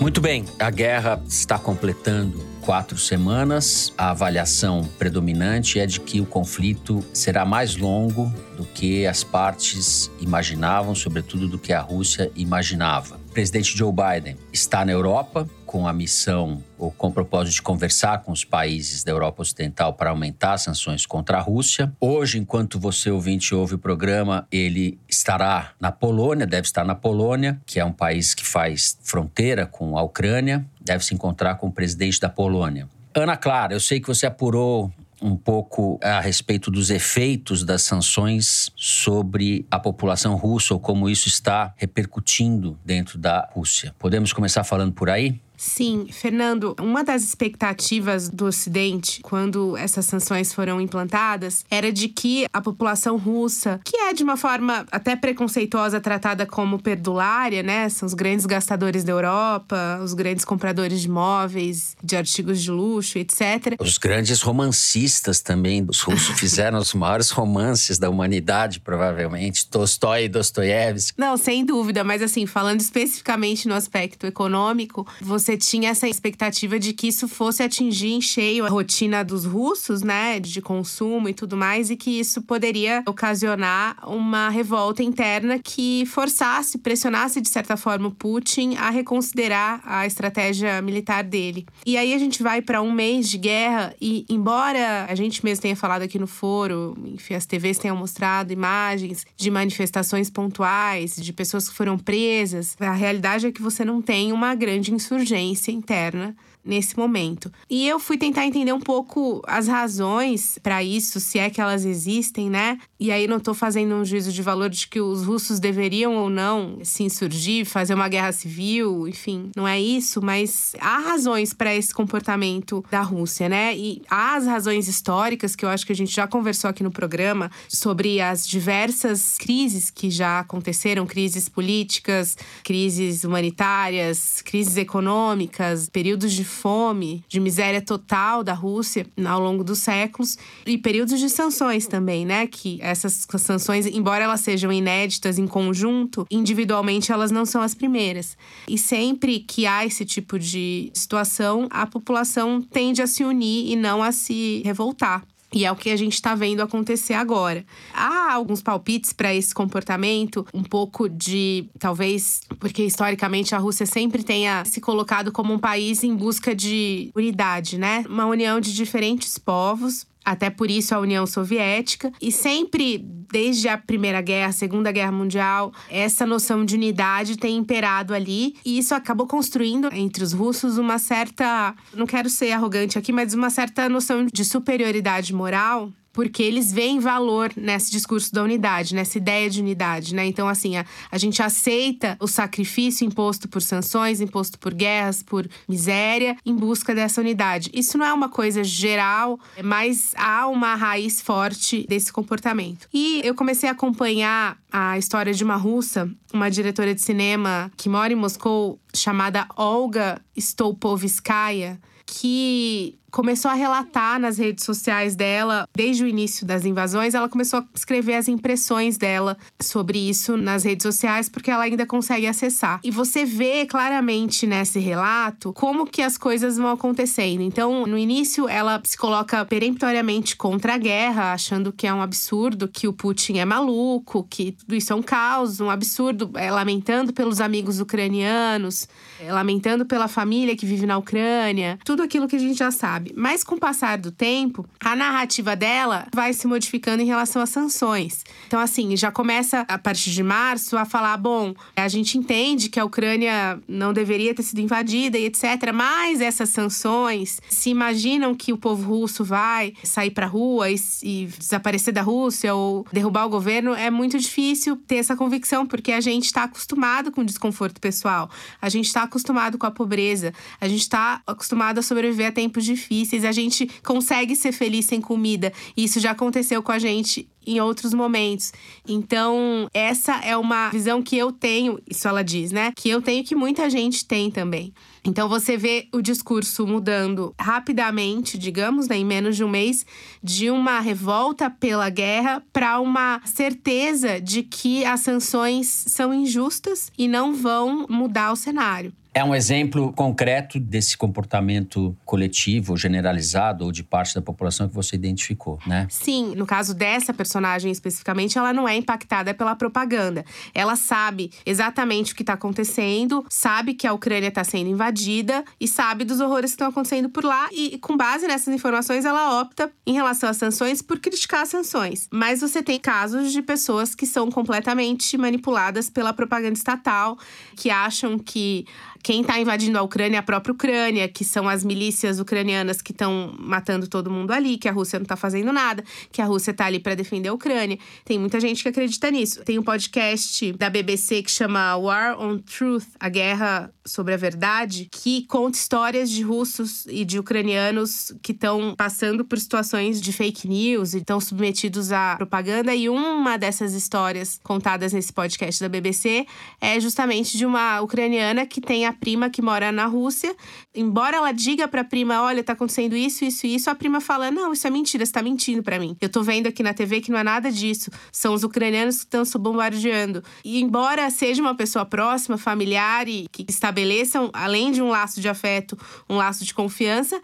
Muito bem, a guerra está completando quatro semanas. A avaliação predominante é de que o conflito será mais longo do que as partes imaginavam, sobretudo do que a Rússia imaginava. O presidente Joe Biden está na Europa com a missão ou com o propósito de conversar com os países da Europa Ocidental para aumentar as sanções contra a Rússia. Hoje, enquanto você ouvinte ouve o programa, ele estará na Polônia, deve estar na Polônia, que é um país que faz fronteira com a Ucrânia, deve se encontrar com o presidente da Polônia. Ana Clara, eu sei que você apurou um pouco a respeito dos efeitos das sanções sobre a população russa ou como isso está repercutindo dentro da Rússia. Podemos começar falando por aí? Sim, Fernando, uma das expectativas do Ocidente, quando essas sanções foram implantadas, era de que a população russa, que é de uma forma até preconceituosa tratada como perdulária, né? São os grandes gastadores da Europa, os grandes compradores de móveis, de artigos de luxo, etcétera. Os grandes romancistas também, os russos fizeram os maiores romances da humanidade, provavelmente, Tolstói e Dostoiévski. Não, sem dúvida, mas assim, falando especificamente no aspecto econômico, você Você tinha essa expectativa de que isso fosse atingir em cheio a rotina dos russos, né, de consumo e tudo mais, e que isso poderia ocasionar uma revolta interna que forçasse, pressionasse de certa forma o Putin a reconsiderar a estratégia militar dele. E aí a gente vai para um mês de guerra e, embora a gente mesmo tenha falado aqui no foro, enfim, as T Vs tenham mostrado imagens de manifestações pontuais, de pessoas que foram presas, a realidade é que você não tem uma grande insurgência interna nesse momento. E eu fui tentar entender um pouco as razões para isso, se é que elas existem, né? E aí não tô fazendo um juízo de valor de que os russos deveriam ou não se insurgir, fazer uma guerra civil, enfim, não é isso, mas há razões para esse comportamento da Rússia, né? E há as razões históricas, que eu acho que a gente já conversou aqui no programa, sobre as diversas crises que já aconteceram, crises políticas, crises humanitárias, crises econômicas, períodos de fome, de miséria total da Rússia ao longo dos séculos e períodos de sanções também, né? Que essas sanções, embora elas sejam inéditas em conjunto, individualmente elas não são as primeiras. E sempre que há esse tipo de situação, a população tende a se unir e não a se revoltar. E é o que a gente está vendo acontecer agora. Há alguns palpites para esse comportamento, um pouco de, talvez, porque historicamente a Rússia sempre tenha se colocado como um país em busca de unidade, né? Uma união de diferentes povos, até por isso a União Soviética. E sempre, desde a Primeira Guerra, a Segunda Guerra Mundial, essa noção de unidade tem imperado ali. E isso acabou construindo entre os russos uma certa... Não quero ser arrogante aqui, mas uma certa noção de superioridade moral, porque eles veem valor nesse discurso da unidade, nessa ideia de unidade, né? Então, assim, a, a gente aceita o sacrifício imposto por sanções, imposto por guerras, por miséria, em busca dessa unidade. Isso não é uma coisa geral, mas há uma raiz forte desse comportamento. E eu comecei a acompanhar a história de uma russa, uma diretora de cinema que mora em Moscou, chamada Olga Stolpoviskaya, que começou a relatar nas redes sociais dela, desde o início das invasões, ela começou a escrever as impressões dela sobre isso nas redes sociais, porque ela ainda consegue acessar. E você vê claramente nesse relato como que as coisas vão acontecendo. Então, no início, ela se coloca peremptoriamente contra a guerra, achando que é um absurdo, que o Putin é maluco, que tudo isso é um caos, um absurdo, é, lamentando pelos amigos ucranianos, é, lamentando pela família que vive na Ucrânia, tudo aquilo que a gente já sabe. Mas com o passar do tempo, a narrativa dela vai se modificando em relação às sanções. Então, assim, já começa, a partir de março, a falar, bom, a gente entende que a Ucrânia não deveria ter sido invadida e etcétera, mas essas sanções, se imaginam que o povo russo vai sair pra rua e, e desaparecer da Rússia ou derrubar o governo, é muito difícil ter essa convicção, porque a gente tá acostumado com o desconforto pessoal, a gente tá acostumado com a pobreza, a gente tá acostumado a sobreviver a tempos difíceis, a gente consegue ser feliz sem comida. Isso já aconteceu com a gente em outros momentos. Então, essa é uma visão que eu tenho, isso ela diz, né? Que eu tenho, que muita gente tem também. Então, você vê o discurso mudando rapidamente, digamos, né, em menos de um mês, de uma revolta pela guerra para uma certeza de que as sanções são injustas e não vão mudar o cenário. É um exemplo concreto desse comportamento coletivo, generalizado, ou de parte da população que você identificou, né? Sim, no caso dessa personagem especificamente, ela não é impactada pela propaganda. Ela sabe exatamente o que está acontecendo, sabe que a Ucrânia está sendo invadida e sabe dos horrores que estão acontecendo por lá. E com base nessas informações, ela opta, em relação às sanções, por criticar as sanções. Mas você tem casos de pessoas que são completamente manipuladas pela propaganda estatal, que acham que quem está invadindo a Ucrânia é a própria Ucrânia, que são as milícias ucranianas que estão matando todo mundo ali, que a Rússia não está fazendo nada, que a Rússia está ali para defender a Ucrânia. Tem muita gente que acredita nisso. Tem um podcast da B B C que chama War on Truth, a guerra sobre a verdade, que conta histórias de russos e de ucranianos que estão passando por situações de fake news e estão submetidos à propaganda. E uma dessas histórias contadas nesse podcast da B B C é justamente de uma ucraniana que tem a prima que mora na Rússia. Embora ela diga pra prima, olha, tá acontecendo isso, isso e isso, a prima fala, não, isso é mentira, você tá mentindo pra mim. Eu tô vendo aqui na T V que não é nada disso. São os ucranianos que estão se bombardeando. E embora seja uma pessoa próxima, familiar e que estabeleçam, além de um laço de afeto, um laço de confiança,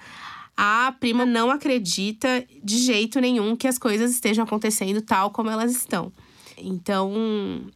a prima não acredita de jeito nenhum que as coisas estejam acontecendo tal como elas estão. Então,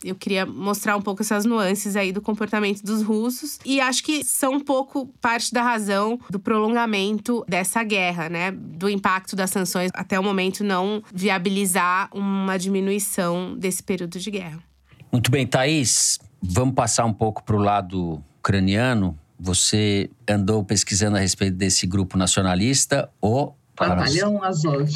eu queria mostrar um pouco essas nuances aí do comportamento dos russos. E acho que são um pouco parte da razão do prolongamento dessa guerra, né? Do impacto das sanções até o momento não viabilizar uma diminuição desse período de guerra. Muito bem, Thaís. Vamos passar um pouco para o lado ucraniano. Você andou pesquisando a respeito desse grupo nacionalista, ou... Batalhão Azov.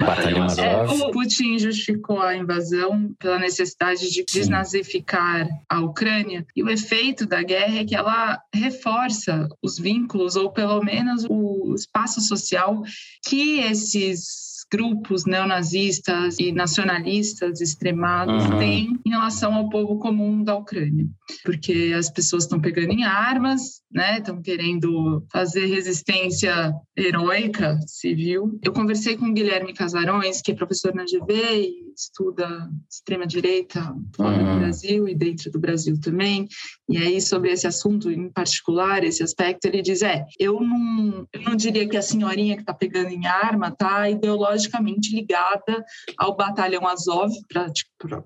O Batalhão Azov. É, o Putin justificou a invasão pela necessidade de desnazificar a Ucrânia. E o efeito da guerra é que ela reforça os vínculos, ou pelo menos o espaço social que esses grupos neonazistas e nacionalistas extremados uhum. têm em relação ao povo comum da Ucrânia. Porque as pessoas estão pegando em armas, né? Estão querendo fazer resistência heroica, civil. Eu conversei com o Guilherme Casarões, que é professor na G V e estuda extrema-direita fora uhum. do Brasil e dentro do Brasil também, e aí sobre esse assunto em particular, esse aspecto, ele diz, é, eu não, eu não diria que a senhorinha que está pegando em arma está ideologicamente ligada ao batalhão Azov,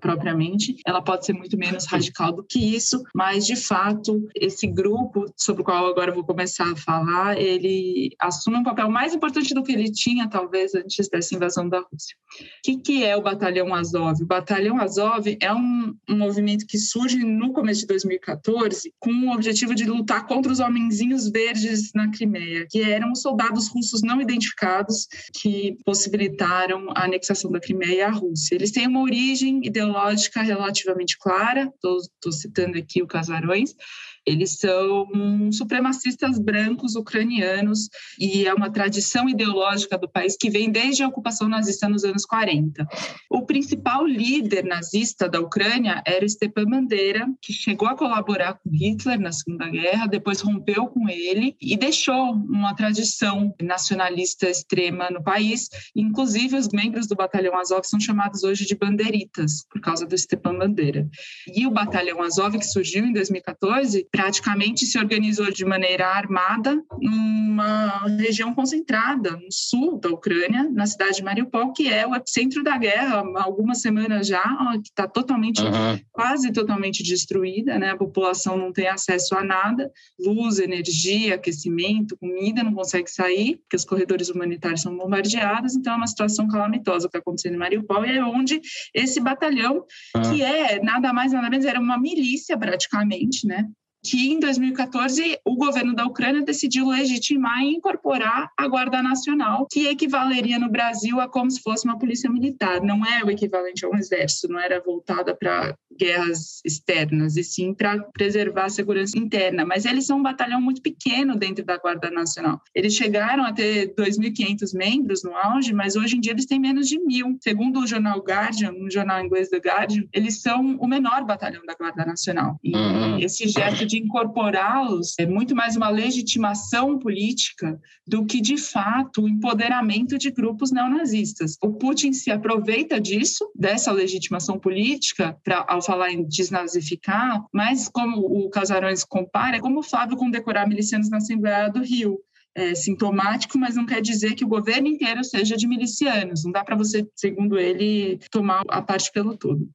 propriamente, ela pode ser muito menos radical do que isso, mas de fato, esse grupo sobre o qual agora eu vou começar a falar, ele assume um papel mais importante do que ele tinha, talvez, antes dessa invasão da Rússia. O que, que é o batalhão Azov? O batalhão Azov é um, um movimento que surge no começo de dois mil e catorze com o objetivo de lutar contra os homenzinhos verdes na Crimeia, que eram os soldados russos não identificados que possibilitaram a anexação da Crimeia à Rússia. Eles têm uma origem ideológica relativamente clara, estou citando aqui o Casarões. Eles são supremacistas brancos ucranianos e é uma tradição ideológica do país que vem desde a ocupação nazista nos anos quarenta. O principal líder nazista da Ucrânia era Stepan Bandera, que chegou a colaborar com Hitler na Segunda Guerra, depois rompeu com ele e deixou uma tradição nacionalista extrema no país. Inclusive, os membros do Batalhão Azov são chamados hoje de banderitas, por causa do Stepan Bandera. E o Batalhão Azov, que surgiu em dois mil e catorze, praticamente se organizou de maneira armada numa região concentrada no sul da Ucrânia, na cidade de Mariupol, que é o epicentro da guerra há algumas semanas já, que está totalmente, uhum. quase totalmente destruída, né? A população não tem acesso a nada, luz, energia, aquecimento, comida, não consegue sair, porque os corredores humanitários são bombardeados, então é uma situação calamitosa o que está acontecendo em Mariupol, e é onde esse batalhão, uhum. que é nada mais nada menos, era uma milícia praticamente, né? Que em dois mil e catorze o governo da Ucrânia decidiu legitimar e incorporar a Guarda Nacional, que equivaleria no Brasil a como se fosse uma polícia militar. Não é o equivalente a um exército, não era voltada para guerras externas, e sim para preservar a segurança interna. Mas eles são um batalhão muito pequeno dentro da Guarda Nacional. Eles chegaram a ter dois mil e quinhentos membros no auge, mas hoje em dia eles têm menos de mil. Segundo o jornal Guardian, um jornal inglês do Guardian, eles são o menor batalhão da Guarda Nacional. E uhum. esse gesto de incorporá-los é muito mais uma legitimação política do que, de fato, o empoderamento de grupos neonazistas. O Putin se aproveita disso, dessa legitimação política, pra, ao falar em desnazificar, mas, como o Casarões compara, é como o Flávio condecorar milicianos na Assembleia do Rio. É sintomático, mas não quer dizer que o governo inteiro seja de milicianos. Não dá para você, segundo ele, tomar a parte pelo todo.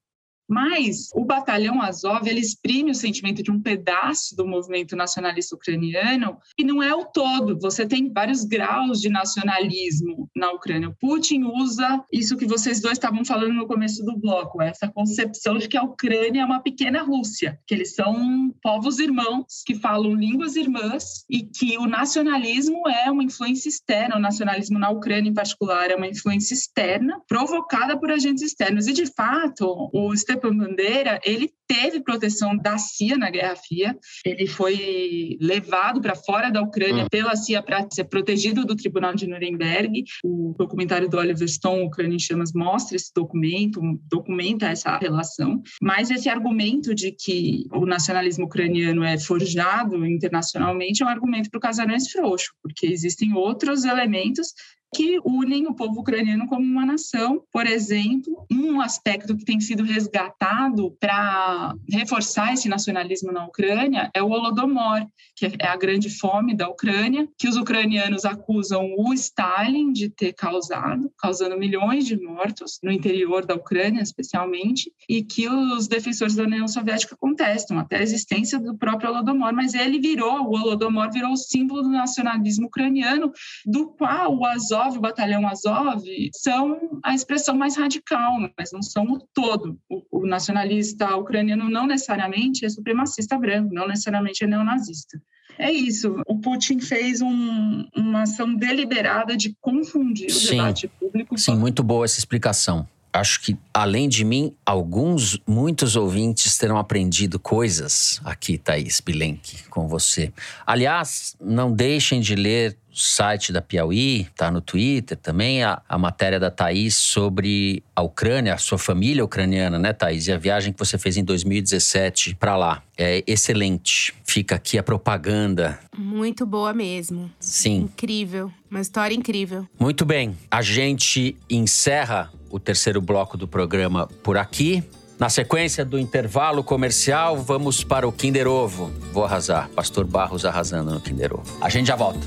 Mas o batalhão Azov, ele exprime o sentimento de um pedaço do movimento nacionalista ucraniano e não é o todo. Você tem vários graus de nacionalismo na Ucrânia. O Putin usa isso que vocês dois estavam falando no começo do bloco, essa concepção de que a Ucrânia é uma pequena Rússia, que eles são povos irmãos, que falam línguas irmãs e que o nacionalismo é uma influência externa. O nacionalismo na Ucrânia, em particular, é uma influência externa provocada por agentes externos. E, de fato, o Stepan Bandera, ele teve proteção da C I A na Guerra Fria, ele foi levado para fora da Ucrânia pela C I A para ser protegido do Tribunal de Nuremberg. O documentário do Oliver Stone, Ucrânia em Chamas, mostra esse documento, documenta essa relação, mas esse argumento de que o nacionalismo ucraniano é forjado internacionalmente é um argumento para o Casarões frouxo, porque existem outros elementos que unem o povo ucraniano como uma nação. Por exemplo, um aspecto que tem sido resgatado para reforçar esse nacionalismo na Ucrânia é o Holodomor, que é a grande fome da Ucrânia, que os ucranianos acusam o Stalin de ter causado, causando milhões de mortos no interior da Ucrânia, especialmente, e que os defensores da União Soviética contestam até a existência do próprio Holodomor, mas ele virou, o Holodomor virou o símbolo do nacionalismo ucraniano, do qual o Azov, o batalhão Azov, são a expressão mais radical, mas não são o todo. O, o nacionalista ucraniano não necessariamente é supremacista branco, não necessariamente é neonazista. É isso, o Putin fez um, uma ação deliberada de confundir o sim, debate público. Sim, muito boa essa explicação. Acho que, além de mim, alguns, muitos ouvintes terão aprendido coisas aqui, Thaís Bilenque, com você. Aliás, não deixem de ler site da Piauí, tá no Twitter também, a, a matéria da Thaís sobre a Ucrânia, a sua família ucraniana, né, Thaís? E a viagem que você fez em dois mil e dezessete para lá. É excelente. Fica aqui a propaganda. Muito boa mesmo. Sim. Incrível. Uma história incrível. Muito bem. A gente encerra o terceiro bloco do programa por aqui. Na sequência do intervalo comercial, vamos para o Kinder Ovo. Vou arrasar. Pastor Barros arrasando no Kinder Ovo. A gente já volta.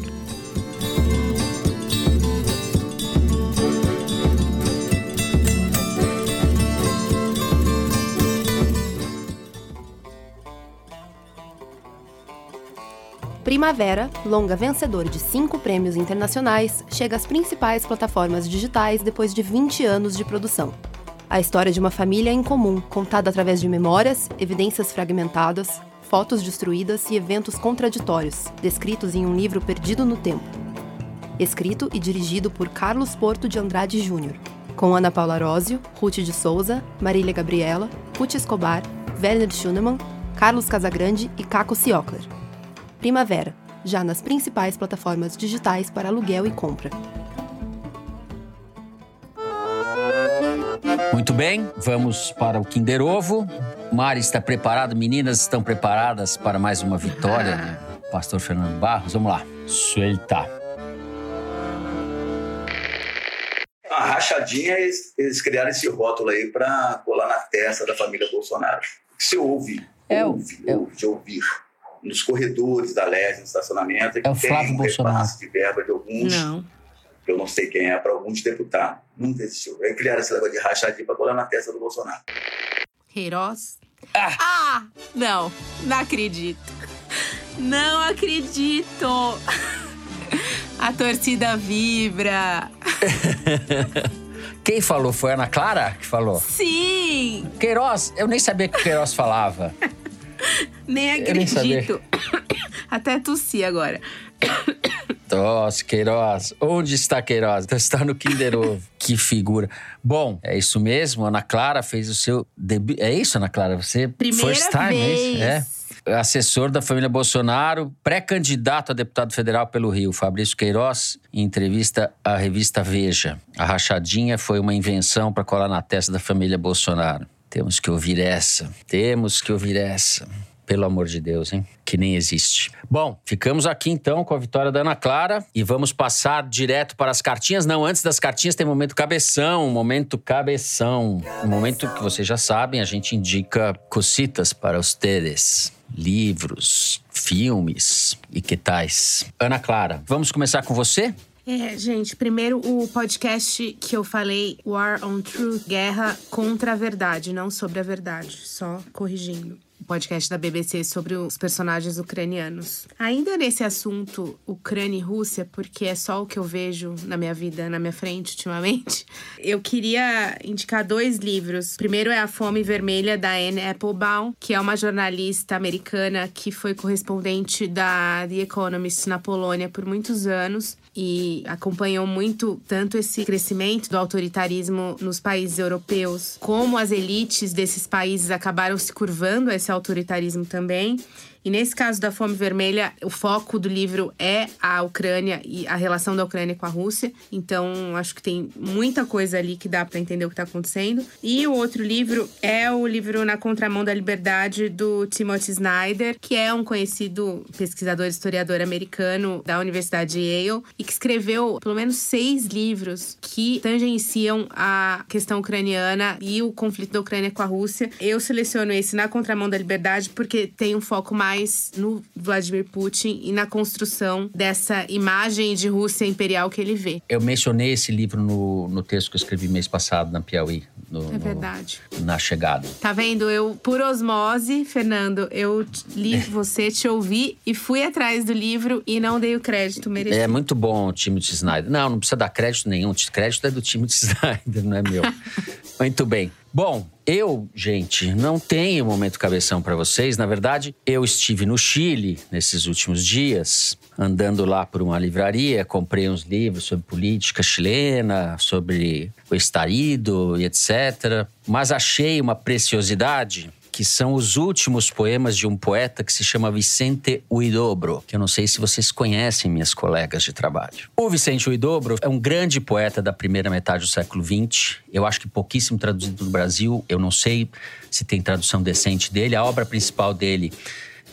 Primavera, longa vencedor de cinco prêmios internacionais, chega às principais plataformas digitais depois de vinte anos de produção. A história de uma família em comum, contada através de memórias, evidências fragmentadas, fotos destruídas e eventos contraditórios, descritos em um livro perdido no tempo. Escrito e dirigido por Carlos Porto de Andrade Júnior, com Ana Paula Rósio, Ruth de Souza, Marília Gabriela, Ruth Escobar, Werner Schunemann, Carlos Casagrande e Caco Siocler. Primavera, já nas principais plataformas digitais para aluguel e compra. Muito bem, vamos para o Kinder Ovo. Mari está preparado, meninas estão preparadas para mais uma vitória ah. do pastor Fernando Barros. Vamos lá, suelta. A rachadinha, eles, eles criaram esse rótulo aí para colar na testa da família Bolsonaro. Se ouve, é ouve, é ouve, de ouvir. Nos corredores da Leste, no estacionamento, é o Flávio tem um repasse de verba de alguns, não. eu não sei quem é, para alguns deputados. Nunca existiu. Aí criaram esse negócio de rachadinha para colar na testa do Bolsonaro. Queiroz? Ah. ah! Não, não acredito. Não acredito. A torcida vibra. Quem falou? Foi a Ana Clara que falou? Sim! Queiroz, eu nem sabia que o Queiroz falava. Nem acredito. Até tossi agora. Nossa, Queiroz. Onde está Queiroz? Está no Kinder Ovo. Que figura. Bom, é isso mesmo. Ana Clara fez o seu debut. É isso, Ana Clara? Você Primeira first time, vez. É isso? É. Assessor da família Bolsonaro, pré-candidato a deputado federal pelo Rio, Fabrício Queiroz, em entrevista à revista Veja. A rachadinha foi uma invenção para colar na testa da família Bolsonaro. Temos que ouvir essa. Temos que ouvir essa. Pelo amor de Deus, hein? Que nem existe. Bom, ficamos aqui então com a vitória da Ana Clara e vamos passar direto para as cartinhas. Não, antes das cartinhas tem momento cabeção, momento cabeção. Um momento que vocês já sabem, a gente indica cositas para vocês. Livros, filmes e que tais. Ana Clara, vamos começar com você? É, gente, primeiro o podcast que eu falei, War on Truth, Guerra contra a Verdade, não sobre a verdade, só corrigindo. O podcast da B B C sobre os personagens ucranianos. Ainda nesse assunto, Ucrânia e Rússia, porque é só o que eu vejo na minha vida, na minha frente ultimamente, eu queria indicar dois livros. O primeiro é A Fome Vermelha, da Anne Applebaum, que é uma jornalista americana que foi correspondente da The Economist na Polônia por muitos anos. E acompanhou muito tanto esse crescimento do autoritarismo nos países europeus, como as elites desses países acabaram se curvando a esse autoritarismo também. E nesse caso da Fome Vermelha, o foco do livro é a Ucrânia e a relação da Ucrânia com a Rússia. Então, acho que tem muita coisa ali que dá para entender o que está acontecendo. E o outro livro é o livro Na Contramão da Liberdade, do Timothy Snyder, que é um conhecido pesquisador, historiador americano da Universidade de Yale, e que escreveu pelo menos seis livros que tangenciam a questão ucraniana e o conflito da Ucrânia com a Rússia. Eu seleciono esse Na Contramão da Liberdade porque tem um foco mais no Vladimir Putin e na construção dessa imagem de Rússia imperial que ele vê. Eu mencionei esse livro no, no texto que eu escrevi mês passado na Piauí. No, é verdade. No, na chegada. Tá vendo? Eu, por osmose, Fernando, eu li você, te ouvi e fui atrás do livro e não dei o crédito merecido. É muito bom o Timothy Snyder. Não, não precisa dar crédito nenhum. O crédito é do Timothy Snyder, não é meu. Muito bem. Bom, eu, gente, não tenho momento cabeção para vocês. Na verdade, eu estive no Chile nesses últimos dias, andando lá por uma livraria, comprei uns livros sobre política chilena, sobre o estarido e etcétera. Mas achei uma preciosidade que são os últimos poemas de um poeta que se chama Vicente Huidobro, que eu não sei se vocês conhecem, minhas colegas de trabalho. O Vicente Huidobro é um grande poeta da primeira metade do século vinte. Eu acho que pouquíssimo traduzido no Brasil. Eu não sei se tem tradução decente dele. A obra principal dele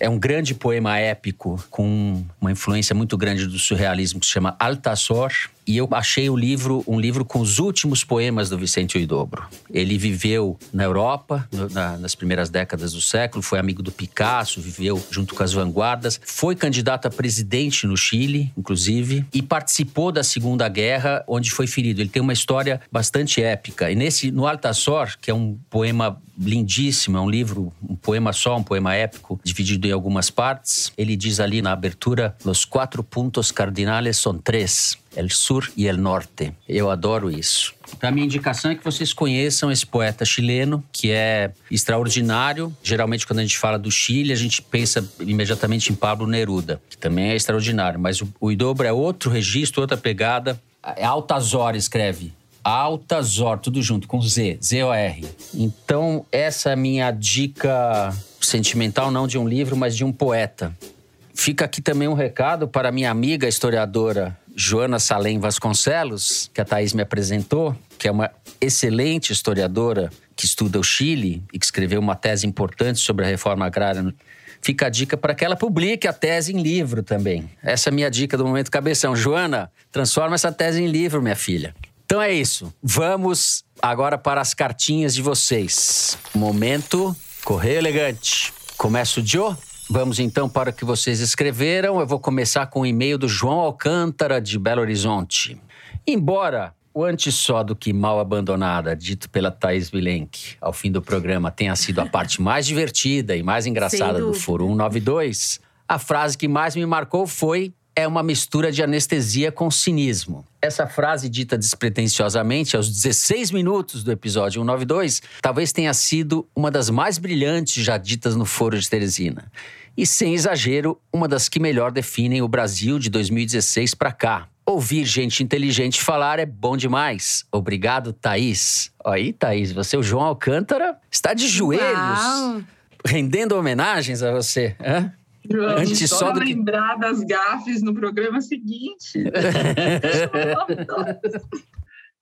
é um grande poema épico com uma influência muito grande do surrealismo que se chama Altazor. E eu achei o livro, um livro com os últimos poemas do Vicente Huidobro. Ele viveu na Europa, no, na, nas primeiras décadas do século, foi amigo do Picasso, viveu junto com as vanguardas, foi candidato a presidente no Chile, inclusive, e participou da Segunda Guerra, onde foi ferido. Ele tem uma história bastante épica. E nesse, no Altazor, que é um poema lindíssimo, é um livro, um poema só, um poema épico, dividido em algumas partes, ele diz ali na abertura: "Los quatro puntos cardinales son tres. El Sur e El Norte." Eu adoro isso. Então, a minha indicação é que vocês conheçam esse poeta chileno, que é extraordinário. Geralmente, quando a gente fala do Chile, a gente pensa imediatamente em Pablo Neruda, que também é extraordinário. Mas o Huidobro é outro registro, outra pegada. Altazor escreve. Altazor, tudo junto, com Z, Z O R. Então, essa é a minha dica sentimental, não de um livro, mas de um poeta. Fica aqui também um recado para minha amiga historiadora Joana Salem Vasconcelos, que a Thaís me apresentou, que é uma excelente historiadora que estuda o Chile e que escreveu uma tese importante sobre a reforma agrária. Fica a dica para que ela publique a tese em livro também. Essa é a minha dica do Momento Cabeção. Joana, transforma essa tese em livro, minha filha. Então é isso. Vamos agora para as cartinhas de vocês. Momento Correio Elegante. Começa o Joe. Vamos então para o que vocês escreveram. Eu vou começar com o e-mail do João Alcântara, de Belo Horizonte. Embora o antes só do que mal abandonada, dito pela Thaís Bilenque ao fim do programa, tenha sido a parte mais divertida e mais engraçada do Foro cento e noventa e dois, a frase que mais me marcou foi: "É uma mistura de anestesia com cinismo." Essa frase, dita despretensiosamente aos dezesseis minutos do episódio cento e noventa e dois, talvez tenha sido uma das mais brilhantes já ditas no Fórum de Teresina. E, sem exagero, uma das que melhor definem o Brasil de dois mil e dezesseis para cá. "Ouvir gente inteligente falar é bom demais. Obrigado, Thaís." Aí, Thaís, você, o João Alcântara, está de joelhos, Uau. rendendo homenagens a você, hã? Antes só do que... lembrar das gafes no programa seguinte.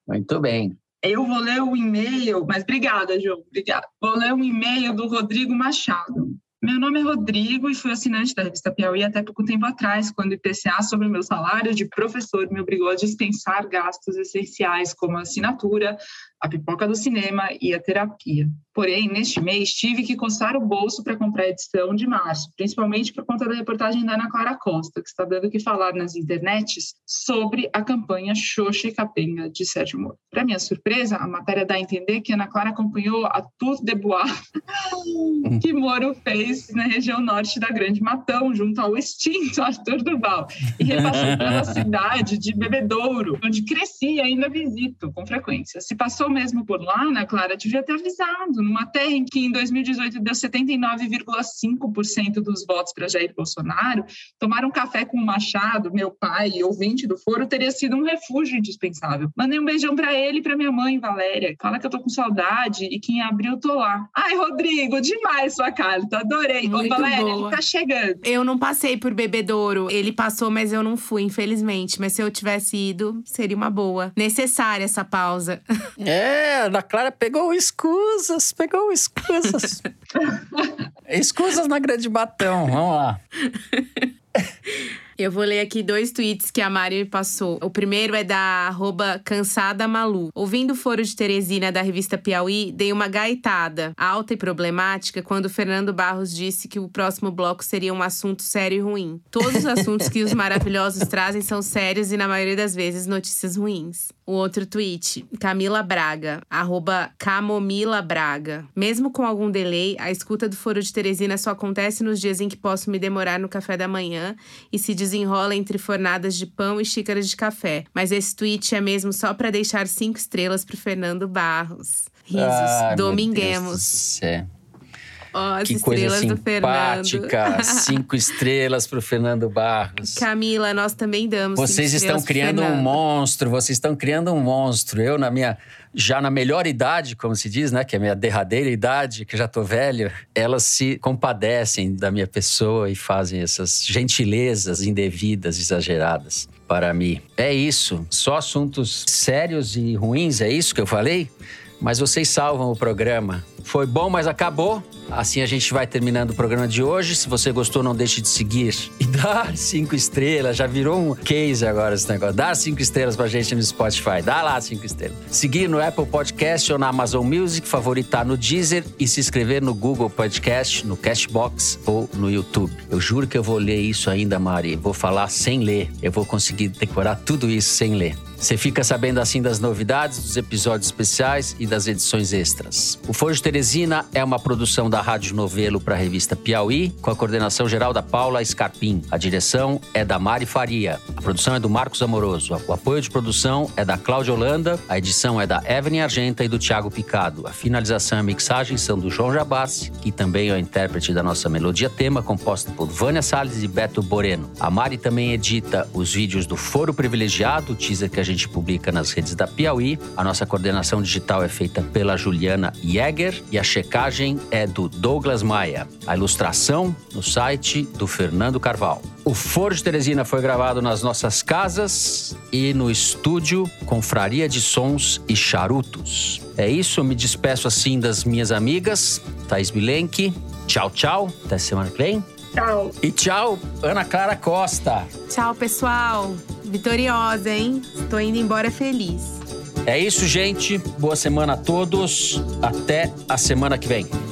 Muito bem. Eu vou ler um e-mail, mas obrigada, João, obrigada. Vou ler um e-mail do Rodrigo Machado. "Meu nome é Rodrigo e fui assinante da revista Piauí até pouco tempo atrás, quando o I P C A sobre o meu salário de professor me obrigou a dispensar gastos essenciais como a assinatura, a pipoca do cinema e a terapia. Porém, neste mês, tive que coçar o bolso para comprar a edição de março, principalmente por conta da reportagem da Ana Clara Costa, que está dando o que falar nas internets sobre a campanha Xoxa e Capenga de Sérgio Moro. Para minha surpresa, a matéria dá a entender que a Ana Clara acompanhou a tour de bois que Moro fez na região norte da Grande Matão, junto ao extinto Arthur Durval, e repassou pela cidade de Bebedouro, onde cresci e ainda visito com frequência. Se passou mesmo por lá, Ana Clara devia ter avisado, numa terra em que em dois mil e dezoito deu setenta e nove vírgula cinco por cento dos votos para Jair Bolsonaro, tomar um café com o Machado, meu pai, ouvinte do Foro, teria sido um refúgio indispensável. Mandei um beijão para ele e para minha mãe, Valéria. Fala que eu tô com saudade e que em abril tô lá." Ai, Rodrigo, demais sua carta, adorei. Ô, Valéria, boa. Ele tá chegando. Eu não passei por Bebedouro. Ele passou, mas eu não fui, infelizmente. Mas se eu tivesse ido, seria uma boa. Necessária essa pausa. É, a Ana Clara pegou escusas, pegou escusas. Escusas na Grande Batão, vamos lá. Eu vou ler aqui dois tweets que a Mari passou. O primeiro é da arroba Cansada Malu. "Ouvindo o Foro de Teresina da revista Piauí, dei uma gaitada alta e problemática quando o Fernando Barros disse que o próximo bloco seria um assunto sério e ruim. Todos os assuntos que os maravilhosos trazem são sérios e, na maioria das vezes, notícias ruins." O outro tweet, Camila Braga, arroba Camomila Braga. "Mesmo com algum delay, a escuta do Foro de Teresina só acontece nos dias em que posso me demorar no café da manhã e se desenrola entre fornadas de pão e xícaras de café. Mas esse tweet é mesmo só pra deixar cinco estrelas pro Fernando Barros. Risos, ah, dominguemos." Oh, que coisa simpática. Cinco estrelas pro Fernando Barros. Camila, nós também damos. Vocês estão criando um monstro, vocês estão criando um monstro. Eu, na minha, já na melhor idade, como se diz, né? Que é a minha derradeira idade, que eu já tô velho. Elas se compadecem da minha pessoa e fazem essas gentilezas indevidas, exageradas para mim. É isso. Só assuntos sérios e ruins, é isso que eu falei? Mas vocês salvam o programa. Foi bom, mas acabou. Assim a gente vai terminando o programa de hoje. Se você gostou, não deixe de seguir e dar cinco estrelas. Já virou um case agora esse negócio. Dar cinco estrelas pra gente no Spotify. Dá lá cinco estrelas. Seguir no Apple Podcast ou na Amazon Music, favoritar no Deezer e se inscrever no Google Podcast, no Castbox ou no YouTube. Eu juro que eu vou ler isso ainda, Mari. Vou falar sem ler. Eu vou conseguir decorar tudo isso sem ler. Você fica sabendo assim das novidades, dos episódios especiais e das edições extras. O Fórum de Teresina é uma produção da Rádio Novelo para a revista Piauí, com a coordenação geral da Paula Escarpim. A direção é da Mari Faria. A produção é do Marcos Amoroso. O apoio de produção é da Cláudia Holanda. A edição é da Evelyn Argenta e do Thiago Picado. A finalização e a mixagem são do João Jabassi, que também é o intérprete da nossa melodia tema, composta por Vânia Salles e Beto Boreno. A Mari também edita os vídeos do Foro Privilegiado, o teaser que a gente A gente publica nas redes da Piauí. A nossa coordenação digital é feita pela Juliana Jäger e a checagem é do Douglas Maia. A ilustração no site do Fernando Carvalho. O Foro de Teresina foi gravado nas nossas casas e no estúdio Confraria de Sons e Charutos. É isso, eu me despeço assim das minhas amigas, Thaís Bilenque. Tchau, tchau. Até semana que vem. Tchau. E tchau, Ana Clara Costa. Tchau, pessoal. Vitoriosa, hein? Estou indo embora feliz. É isso, gente. Boa semana a todos. Até a semana que vem.